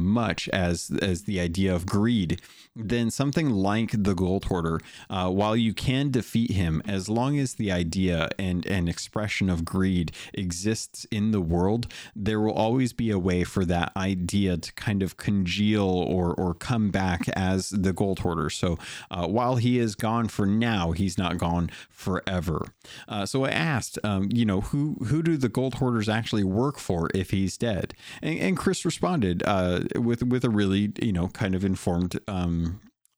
much as the idea of greed, then something like the Gold Hoarder, while you can defeat him, as long as the idea and expression of greed exists in the world, there will always be a way for that idea to kind of congeal or come back as the Gold Hoarder. So while he is gone for now, he's not gone forever. So I asked, who do the Gold Hoarders actually work for if he's dead? And Chris responded with a really, kind of informed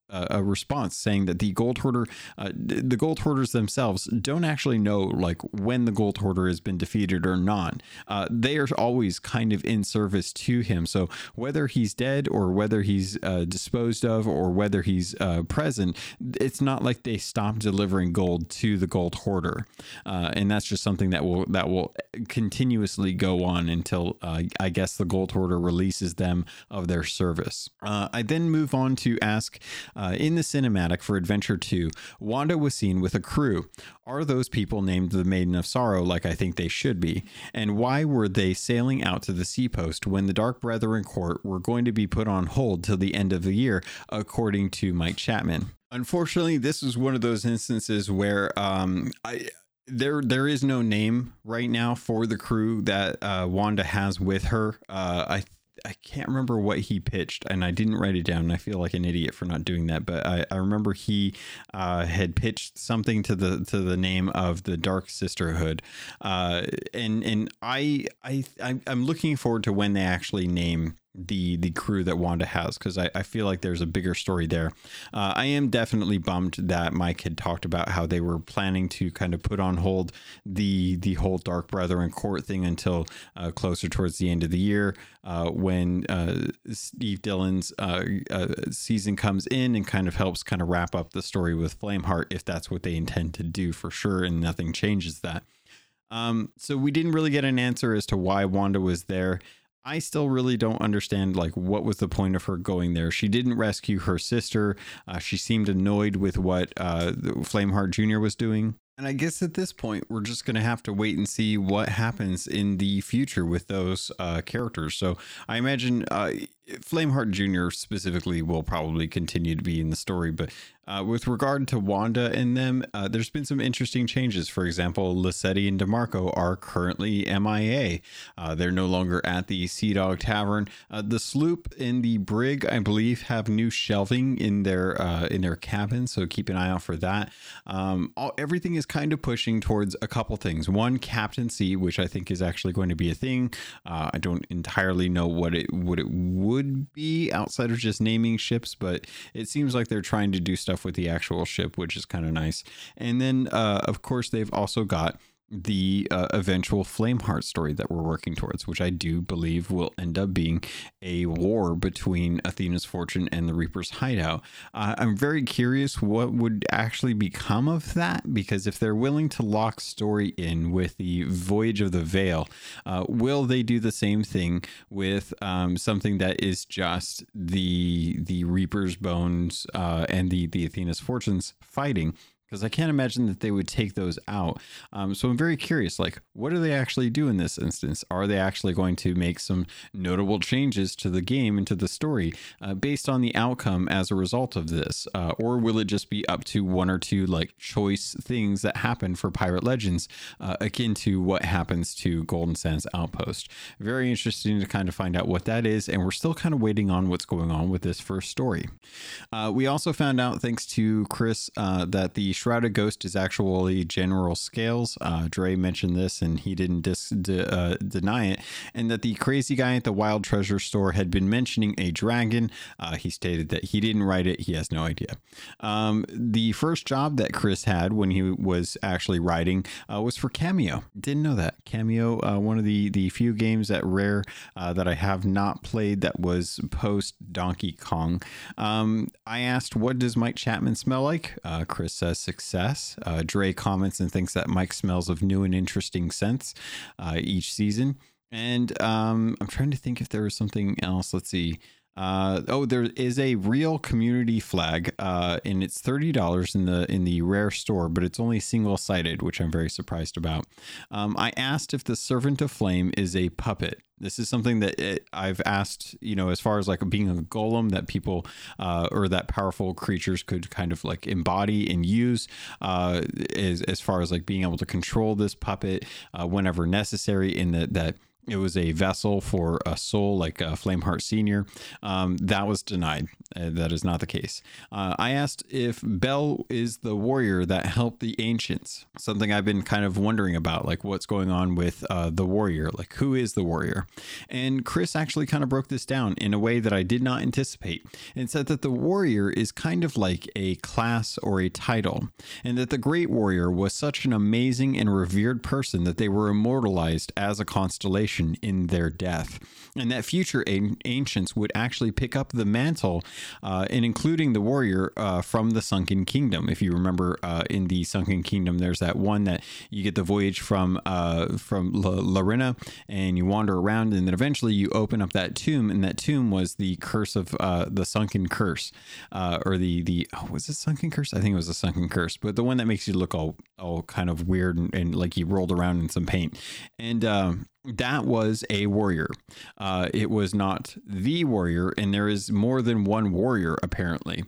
a response, saying that the Gold Hoarders themselves don't actually know like when the Gold Hoarder has been defeated or not. They are always kind of in service to him. So whether he's dead or whether he's disposed of or whether he's present, it's not like they stop delivering gold to the Gold Hoarder. And that's just something that will continuously go on until I guess the Gold Hoarder releases them of their service. I then move on to ask, in the cinematic for Adventure 2, Wanda was seen with a crew. Are those people named the Maiden of Sorrow like I think they should be? And why were they sailing out to the seapost when the Dark Brethren Court were going to be put on hold till the end of the year, according to Mike Chapman? Unfortunately, this was one of those instances where there is no name right now for the crew that Wanda has with her. I can't remember what he pitched, and I didn't write it down, and I feel like an idiot for not doing that. But I remember he had pitched something to the name of the Dark Sisterhood, and I'm looking forward to when they actually name the crew that Wanda has, because I feel like there's a bigger story there. I am definitely bummed that Mike had talked about how they were planning to kind of put on hold the whole Dark Brethren Court thing until closer towards the end of the year, when Steve Dillon's season comes in and kind of helps kind of wrap up the story with Flameheart, if that's what they intend to do for sure, and nothing changes that. So we didn't really get an answer as to why Wanda was there. I still really don't understand, like, what was the point of her going there? She didn't rescue her sister. She seemed annoyed with what Flameheart Jr. was doing. And I guess at this point, we're just going to have to wait and see what happens in the future with those characters. So I imagine Flameheart Jr. specifically will probably continue to be in the story. But with regard to Wanda and them, there's been some interesting changes. For example, Lissetti and DeMarco are currently MIA. They're no longer at the Sea Dog Tavern. The sloop and the brig, I believe, have new shelving in their cabin. So keep an eye out for that. Everything is kind of pushing towards a couple things. One, captaincy, which I think is actually going to be a thing. I don't entirely know what it would be outside of just naming ships, but it seems like they're trying to do stuff with the actual ship, which is kind of nice. And then, of course, they've also got the eventual Flameheart story that we're working towards, which I do believe will end up being a war between Athena's Fortune and the Reaper's Hideout. I'm very curious what would actually become of that, because if they're willing to lock story in with the Voyage of the Veil, will they do the same thing with something that is just the Reaper's Bones and the Athena's Fortunes fighting? Because I can't imagine that they would take those out. So I'm very curious, like, what do they actually do in this instance? Are they actually going to make some notable changes to the game and to the story based on the outcome as a result of this? Or will it just be up to one or two, like, choice things that happen for Pirate Legends, akin to what happens to Golden Sands Outpost? Very interesting to kind of find out what that is. And we're still kind of waiting on what's going on with this first story. We also found out, thanks to Chris, that the Shrouded Ghost is actually General Scales. Dre mentioned this and he didn't deny it, and that the crazy guy at the Wild Treasure Store had been mentioning a dragon. He stated that he didn't write it. He has no idea. The first job that Chris had when he was actually writing was for Cameo. Didn't know that. Cameo, one of the few games at Rare that I have not played that was post Donkey Kong. I asked, what does Mike Chapman smell like? Chris says, success. Dre comments and thinks that Mike smells of new and interesting scents each season. And I'm trying to think if there was something else. Let's see. There is a real community flag, and it's $30 in the Rare store, but it's only single sided, which I'm very surprised about. I asked if the Servant of Flame is a puppet. This is something that I've asked, you know, as far as like being a golem that people or that powerful creatures could kind of like embody and use as far as like being able to control this puppet whenever necessary, in that it was a vessel for a soul like Flameheart Sr. That was denied. That is not the case. I asked if Bell is the warrior that helped the ancients. Something I've been kind of wondering about, like what's going on with the warrior, like who is the warrior? And Chris actually kind of broke this down in a way that I did not anticipate, and said that the warrior is kind of like a class or a title, and that the great warrior was such an amazing and revered person that they were immortalized as a constellation in their death, and that future ancients would actually pick up the mantle and including the warrior from the Sunken Kingdom. If you remember, in the Sunken Kingdom, there's that one that you get the voyage from Lorena, and you wander around, and then eventually you open up that tomb, and that tomb was the curse of the Sunken Curse, or the was it Sunken Curse? I think it was the Sunken Curse, but the one that makes you look all kind of weird and like you rolled around in some paint, and that was a warrior. It was not the warrior, and there is more than one warrior apparently.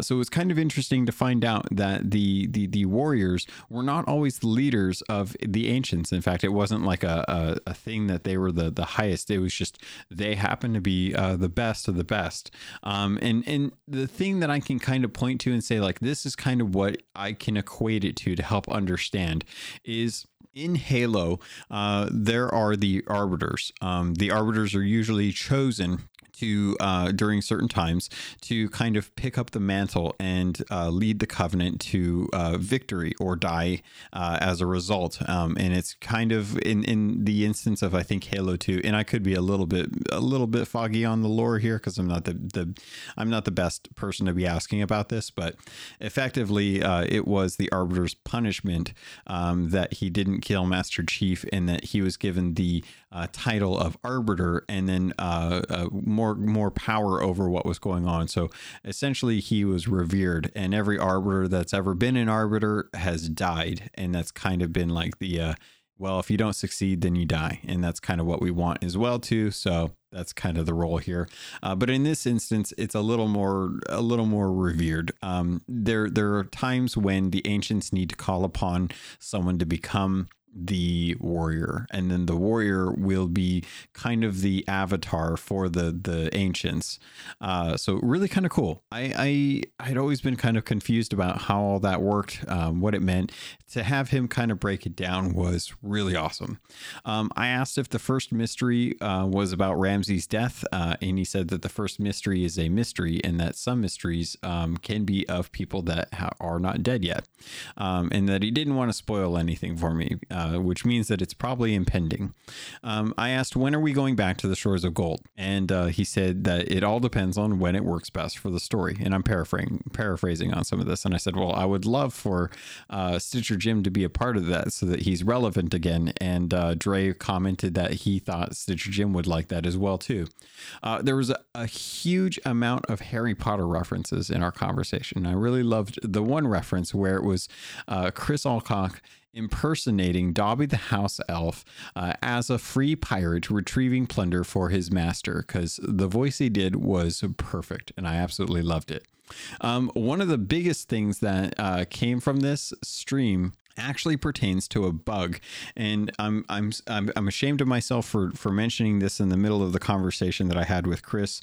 So it's kind of interesting to find out that the warriors were not always the leaders of the ancients. In fact, it wasn't like a thing that they were the highest. It was just they happened to be the best of the best. And the thing that I can kind of point to and say, like, this is kind of what I can equate it to help understand is, in Halo, there are the arbiters. The arbiters are usually chosen to during certain times to kind of pick up the mantle and lead the Covenant to victory or die as a result. And it's kind of in the instance of, I think, Halo 2, and I could be a little bit foggy on the lore here because I'm not the best person to be asking about this, but effectively it was the Arbiter's punishment that he didn't kill Master Chief, and that he was given the title of Arbiter, and then more power over what was going on. So essentially he was revered, and every arbiter that's ever been an arbiter has died, and that's kind of been like the well, if you don't succeed, then you die, and that's kind of what we want as well too. So that's kind of the role here, but in this instance, it's a little more revered. There are times when the ancients need to call upon someone to become the warrior, and then the warrior will be kind of the avatar for the ancients. So really kind of cool. I'd always been kind of confused about how all that worked, what it meant. To have him kind of break it down was really awesome. I asked if the first mystery was about Ramsay's death, and he said that the first mystery is a mystery, and that some mysteries can be of people that are not dead yet, and that he didn't want to spoil anything for me. which means that it's probably impending. I asked, when are we going back to the shores of gold? And he said that it all depends on when it works best for the story. And I'm paraphrasing on some of this. And I said, well, I would love for Stitcher Jim to be a part of that so that he's relevant again. And Dre commented that he thought Stitcher Jim would like that as well, too. There was a huge amount of Harry Potter references in our conversation. I really loved the one reference where it was Chris Alcock impersonating Dobby the house elf as a free pirate retrieving plunder for his master, because the voice he did was perfect, and I absolutely loved it. One of the biggest things that came from this stream actually pertains to a bug, and I'm ashamed of myself for mentioning this in the middle of the conversation that I had with Chris,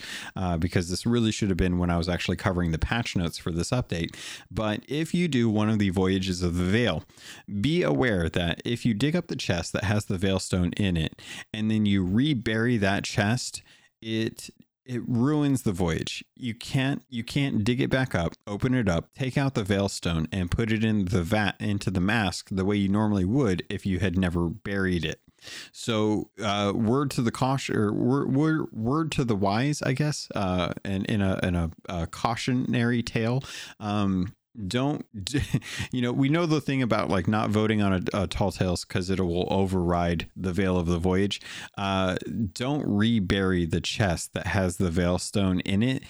because this really should have been when I was actually covering the patch notes for this update. But if you do one of the Voyages of the Veil, be aware that if you dig up the chest that has the Veil Stone in it and then you rebury that chest, it ruins the voyage. You can't dig it back up, open it up, take out the Veil Stone, and put it in the vat into the mask the way you normally would if you had never buried it. So word to the caution, or word to the wise, I guess. And in a cautionary tale. Don't, you know, we know the thing about like not voting on a Tall Tales because it will override the Veil of the Voyage. Don't rebury the chest that has the Veil Stone in it,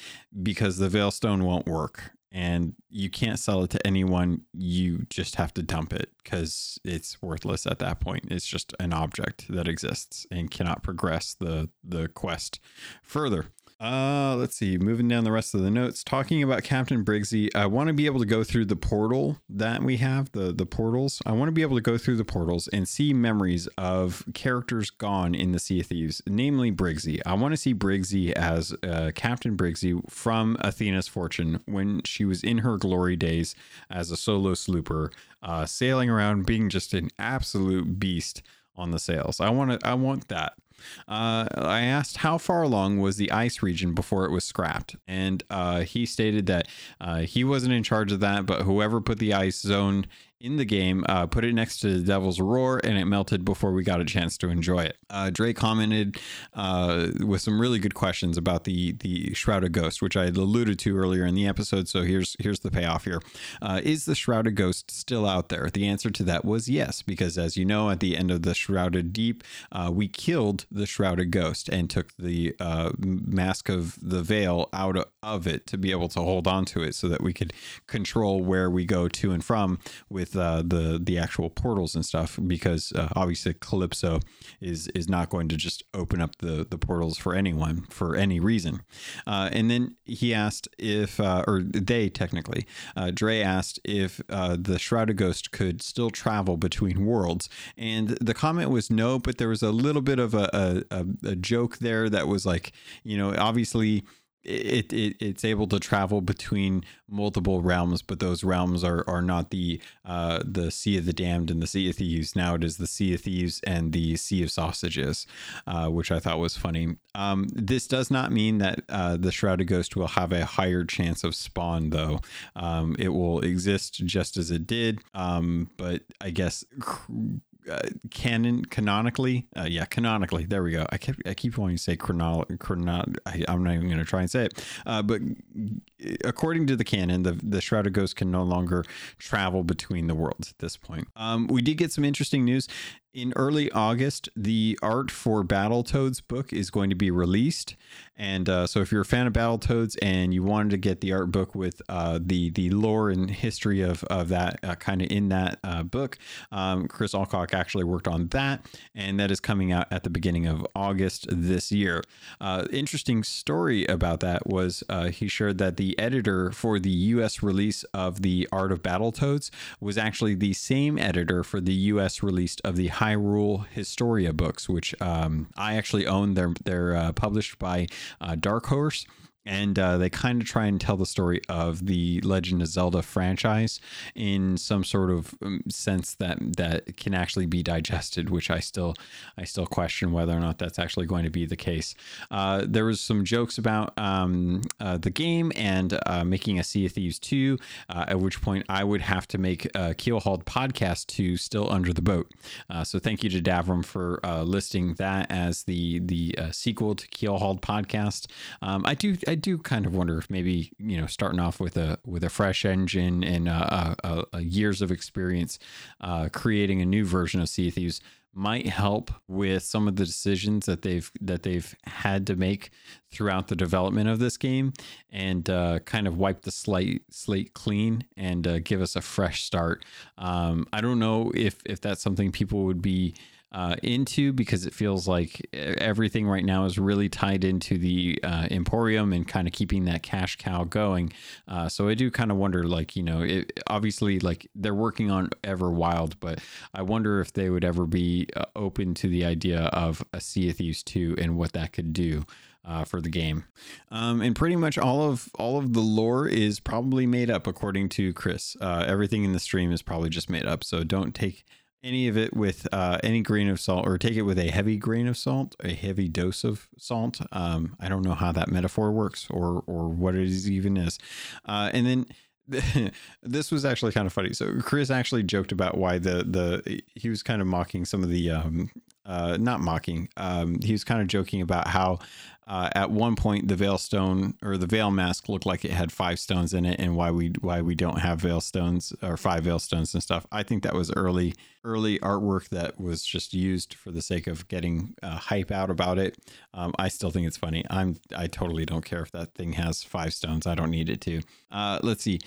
because the Veil Stone won't work and you can't sell it to anyone. You just have to dump it because it's worthless at that point. It's just an object that exists and cannot progress the quest further. Let's see, moving down the rest of the notes, talking about Captain Briggsy. I want to be able to go through the portal that we have, the portals. I want to be able to go through the portals and see memories of characters gone in the Sea of Thieves, namely Briggsy. I want to see Briggsy as Captain Briggsy from Athena's Fortune when she was in her glory days as a solo slooper, sailing around, being just an absolute beast on the sails. I want that. I asked how far along was the ice region before it was scrapped, and he stated that he wasn't in charge of that, but whoever put the ice zone in the game put it next to the Devil's Roar, and it melted before we got a chance to enjoy it. Dre commented with some really good questions about the Shrouded Ghost, which I had alluded to earlier in the episode, so here's the payoff here. Is the Shrouded Ghost still out there? The answer to that was yes, because as you know, at the end of the Shrouded Deep, we killed the Shrouded Ghost and took the Mask of the Veil out of it to be able to hold on to it so that we could control where we go to and from with the actual portals and stuff, because obviously Calypso is not going to just open up the portals for anyone for any reason. And then he asked if or they technically Dre asked if the Shrouded Ghost could still travel between worlds, and the comment was no, but there was a little bit of a joke there that was like, you know, obviously it's able to travel between multiple realms, but those realms are not the Sea of the Damned and the Sea of Thieves. Now it is the Sea of Thieves and the Sea of Sausages, which I thought was funny. This does not mean that the Shrouded Ghost will have a higher chance of spawn, though. It will exist just as it did, but I guess... canonically, there we go. I keep wanting to say I'm not even going to try and say it, but according to the canon, the Shrouded Ghost can no longer travel between the worlds at this point. We did get some interesting news. In early August, the art for Battletoads book is going to be released. And so if you're a fan of Battletoads and you wanted to get the art book with the lore and history of that kind of in that book, Chris Alcock actually worked on that. And that is coming out at the beginning of August this year. Interesting story about that was he shared that the editor for the U.S. release of the art of Battletoads was actually the same editor for the U.S. release of the Hyrule Historia books, which I actually own. They're published by Dark Horse. And they kind of try and tell the story of the Legend of Zelda franchise in some sort of sense that can actually be digested, which I still question whether or not that's actually going to be the case. There was some jokes about the game and making a Sea of Thieves 2, at which point I would have to make a Keelhauled Podcast 2 still under the boat. So thank you to Davram for listing that as the sequel to Keelhauled Podcast. I do kind of wonder if maybe, you know, starting off with a fresh engine and years of experience creating a new version of Sea of Thieves might help with some of the decisions that they've had to make throughout the development of this game, and kind of wipe the slate clean and give us a fresh start. I don't know if that's something people would be into, because it feels like everything right now is really tied into the Emporium and kind of keeping that cash cow going. So I do kind of wonder, like, you know, it, obviously, like, they're working on Everwild, but I wonder if they would ever be open to the idea of a Sea of Thieves 2 and what that could do for the game. And pretty much all of the lore is probably made up, according to Chris. Everything in the stream is probably just made up, so don't take any of it with any grain of salt, or take it with a heavy dose of salt. I don't know how that metaphor works or what it is even is. And then this was actually kind of funny. So Chris actually joked about why he was kind of mocking some of the, not mocking. He was kind of joking about how at one point the Veil Stone or the Veil Mask looked like it had 5 stones in it, and why we don't have Veil Stones or 5 Veil Stones and stuff. I think that was early artwork that was just used for the sake of getting hype out about it. I still think it's funny. I totally don't care if that thing has 5 stones. I don't need it to. Let's see.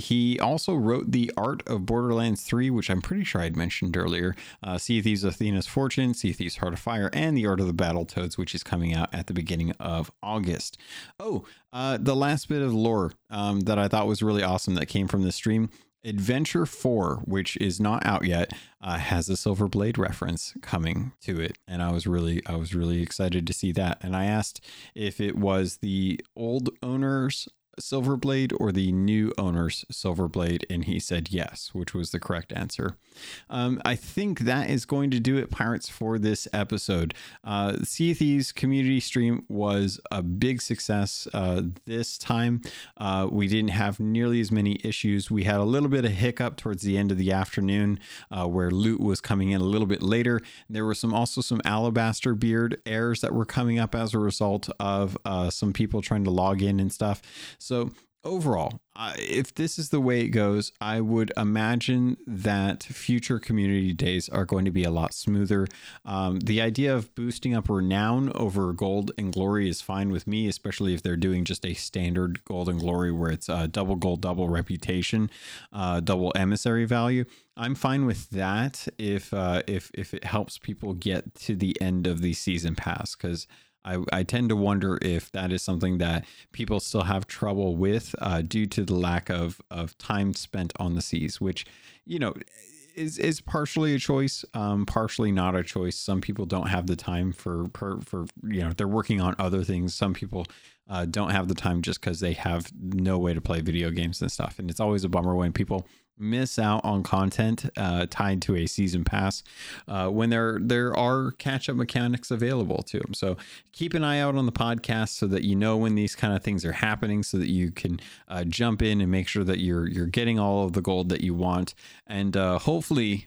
He also wrote the art of Borderlands 3, which I'm pretty sure I'd mentioned earlier. Sea of Thieves, Athena's Fortune, Sea of Thieves, Heart of Fire, and the art of the Battletoads, which is coming out at the beginning of August. The last bit of lore that I thought was really awesome that came from this stream. Adventure 4, which is not out yet, has a Silver Blade reference coming to it, and I was really excited to see that. And I asked if it was the old owner's Silverblade or the new owner's Silverblade, and he said yes, which was the correct answer. I think that is going to do it, Pirates, for this episode. Sea of Thieves community stream was a big success this time. We didn't have nearly as many issues. We had a little bit of hiccup towards the end of the afternoon where loot was coming in a little bit later. There were some Alabaster Beard errors that were coming up as a result of some people trying to log in and stuff. So overall, if this is the way it goes, I would imagine that future community days are going to be a lot smoother. The idea of boosting up renown over gold and glory is fine with me, especially if they're doing just a standard gold and glory where it's double gold, double reputation, double emissary value. I'm fine with that if it helps people get to the end of the season pass, because I tend to wonder if that is something that people still have trouble with due to the lack of time spent on the seas, which, you know, is partially a choice, partially not a choice. Some people don't have the time for you know, they're working on other things. Some people don't have the time just because they have no way to play video games and stuff. And it's always a bummer when people miss out on content tied to a season pass when there are catch-up mechanics available to them. So keep an eye out on the podcast so that you know when these kind of things are happening, so that you can jump in and make sure that you're getting all of the gold that you want. And hopefully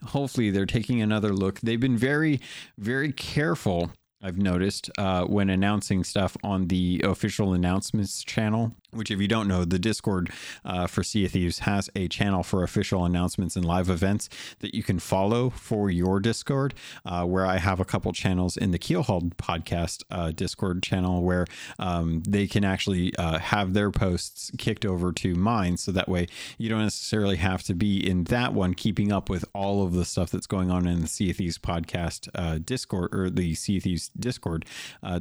they're taking another look. They've been very, very careful, I've noticed, when announcing stuff on the official announcements channel, which, if you don't know, the Discord for Sea of Thieves has a channel for official announcements and live events that you can follow for your Discord, where I have a couple channels in the Keelhauled Podcast Discord channel where they can actually have their posts kicked over to mine. So that way you don't necessarily have to be in that one keeping up with all of the stuff that's going on in the Sea of Thieves Podcast Discord, or the Sea of Thieves Discord,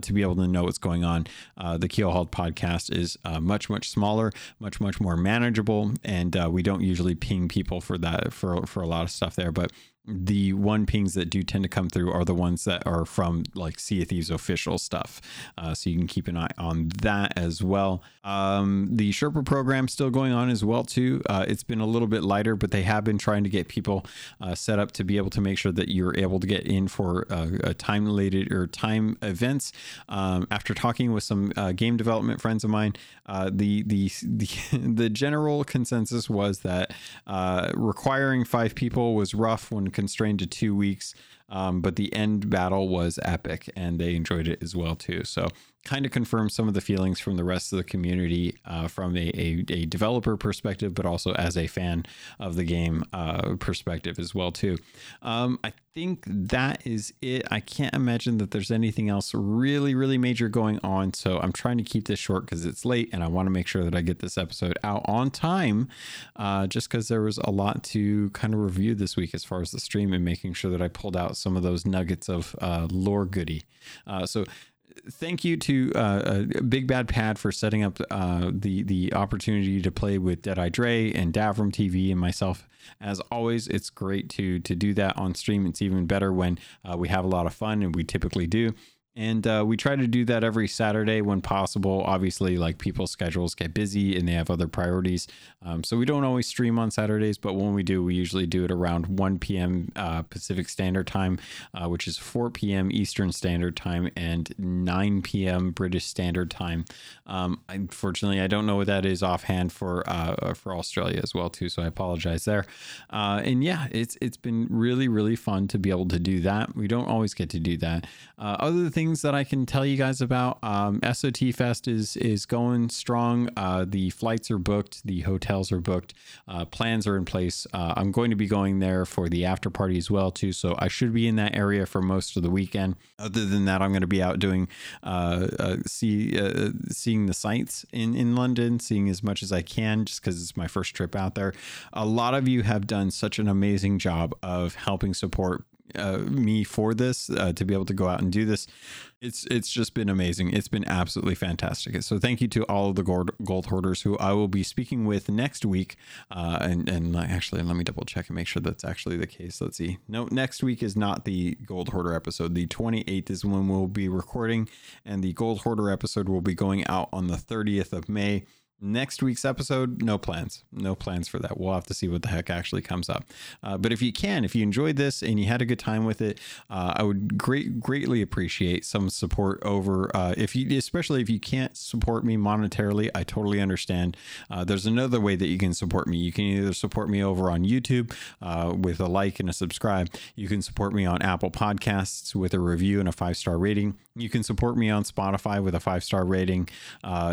to be able to know what's going on. The Keelhauled Podcast is much smaller, much more manageable, and we don't usually ping people for that for a lot of stuff there. But the one pings that do tend to come through are the ones that are from like Sea of Thieves official stuff. So you can keep an eye on that as well. The Sherpa program's still going on as well too. It's been a little bit lighter, but they have been trying to get people set up to be able to make sure that you're able to get in for time events. After talking with some game development friends of mine, the general consensus was that requiring 5 people was rough when constrained to 2 weeks, but the end battle was epic and they enjoyed it as well too. So kind of confirms some of the feelings from the rest of the community from a developer perspective, but also as a fan of the game perspective as well too. I think that is it. I can't imagine that there's anything else really, really major going on. So I'm trying to keep this short because it's late and I want to make sure that I get this episode out on time, just because there was a lot to kind of review this week as far as the stream and making sure that I pulled out some of those nuggets of lore goodie. So thank you to Big Bad Pad for setting up the opportunity to play with Deadeye Dre and Davram TV and myself. As always, it's great to do that on stream. It's even better when we have a lot of fun, and we typically do. And we try to do that every Saturday when possible. Obviously, like, people's schedules get busy and they have other priorities. So we don't always stream on Saturdays, but when we do, we usually do it around 1 p.m. Pacific Standard Time, which is 4 p.m. Eastern Standard Time and 9 p.m. British Standard Time. Unfortunately, I don't know what that is offhand for Australia as well, too. So I apologize there. And yeah, it's been really, really fun to be able to do that. We don't always get to do that. Other things that I can tell you guys about, SOT Fest is going strong. The flights are booked, the hotels are booked, plans are in place. I'm going to be going there for the after party as well too, so I should be in that area for most of the weekend. Other than that, I'm going to be out doing seeing the sights in London, seeing as much as I can, just because it's my first trip out there. A lot of you have done such an amazing job of helping support me for this, to be able to go out and do this. It's just been amazing. It's been absolutely fantastic. So thank you to all of the gold hoarders who I will be speaking with next week. And actually, let me double check and make sure that's actually the case. Let's see. No, next week is not the Gold Hoarder episode. The 28th is when we'll be recording, and the Gold Hoarder episode will be going out on the 30th of May. Next week's episode, no plans for that. We'll have to see what the heck actually comes up. But if you enjoyed this and you had a good time with it, I would greatly appreciate some support over, especially if you can't support me monetarily. I totally understand. There's another way that you can support me. You can either support me over on YouTube with a like and a subscribe. You can support me on Apple Podcasts with a review and a 5-star rating. You can support me on Spotify with a 5-star rating.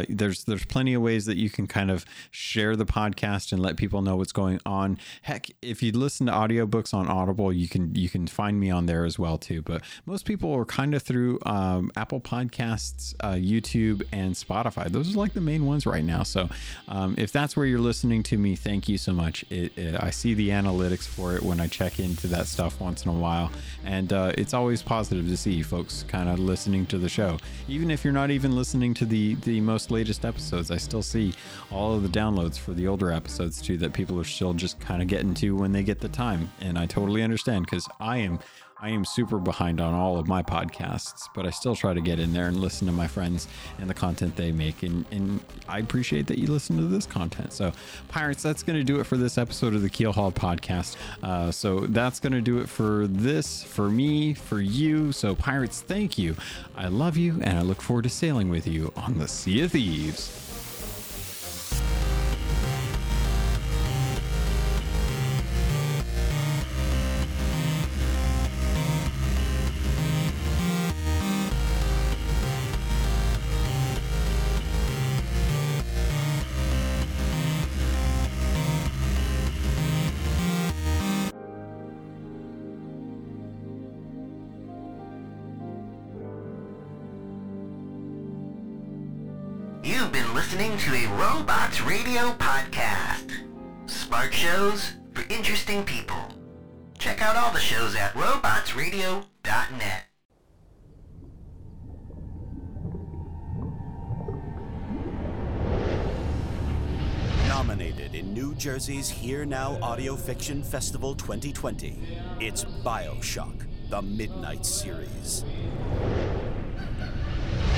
There's plenty of ways that you can kind of share the podcast and let people know what's going on. Heck, if you listen to audiobooks on Audible, you can find me on there as well too. But most people are kind of through Apple Podcasts, YouTube, and Spotify. Those are like the main ones right now. So if that's where you're listening to me, thank you so much. I see the analytics for it when I check into that stuff once in a while, and it's always positive to see folks kind of listening to the show. Even if you're not even listening to the most latest episodes, I still see all of the downloads for the older episodes too, that people are still just kind of getting to when they get the time. And I totally understand, because I am super behind on all of my podcasts, but I still try to get in there and listen to my friends and the content they make. And I appreciate that you listen to this content. So Pirates, that's going to do it for this episode of the Keelhauled Podcast. So that's going to do it for this, for me, for you. So Pirates, thank you. I love you, and I look forward to sailing with you on the Sea of Thieves. Radio podcast. Smart shows for interesting people. Check out all the shows at robotsradio.net. Nominated in New Jersey's Here Now Audio Fiction Festival 2020. It's BioShock, the Midnight Series.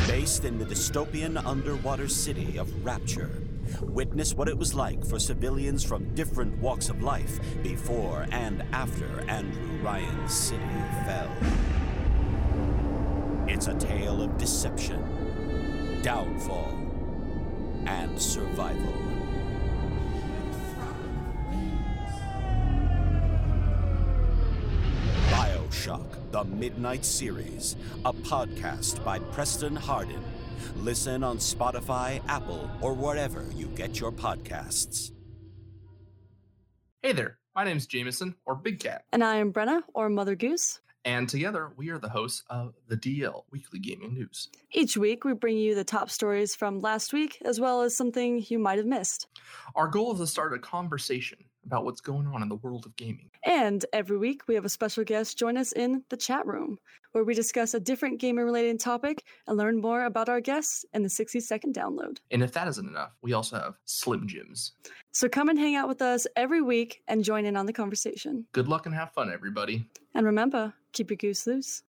Based in the dystopian underwater city of Rapture, witness what it was like for civilians from different walks of life before and after Andrew Ryan's city fell. It's a tale of deception, downfall, and survival. BioShock, the Midnight Series, a podcast by Preston Hardin. Listen on Spotify, Apple, or wherever you get your podcasts. Hey there, my name's Jameson, or Big Cat. And I am Brenna, or Mother Goose. And together, we are the hosts of the DL, Weekly Gaming News. Each week, we bring you the top stories from last week, as well as something you might have missed. Our goal is to start a conversation about what's going on in the world of gaming. And every week, we have a special guest join us in the chat room, where we discuss a different gamer-related topic and learn more about our guests in the 60-second download. And if that isn't enough, we also have Slim Jims. So come and hang out with us every week and join in on the conversation. Good luck and have fun, everybody. And remember, keep your goose loose.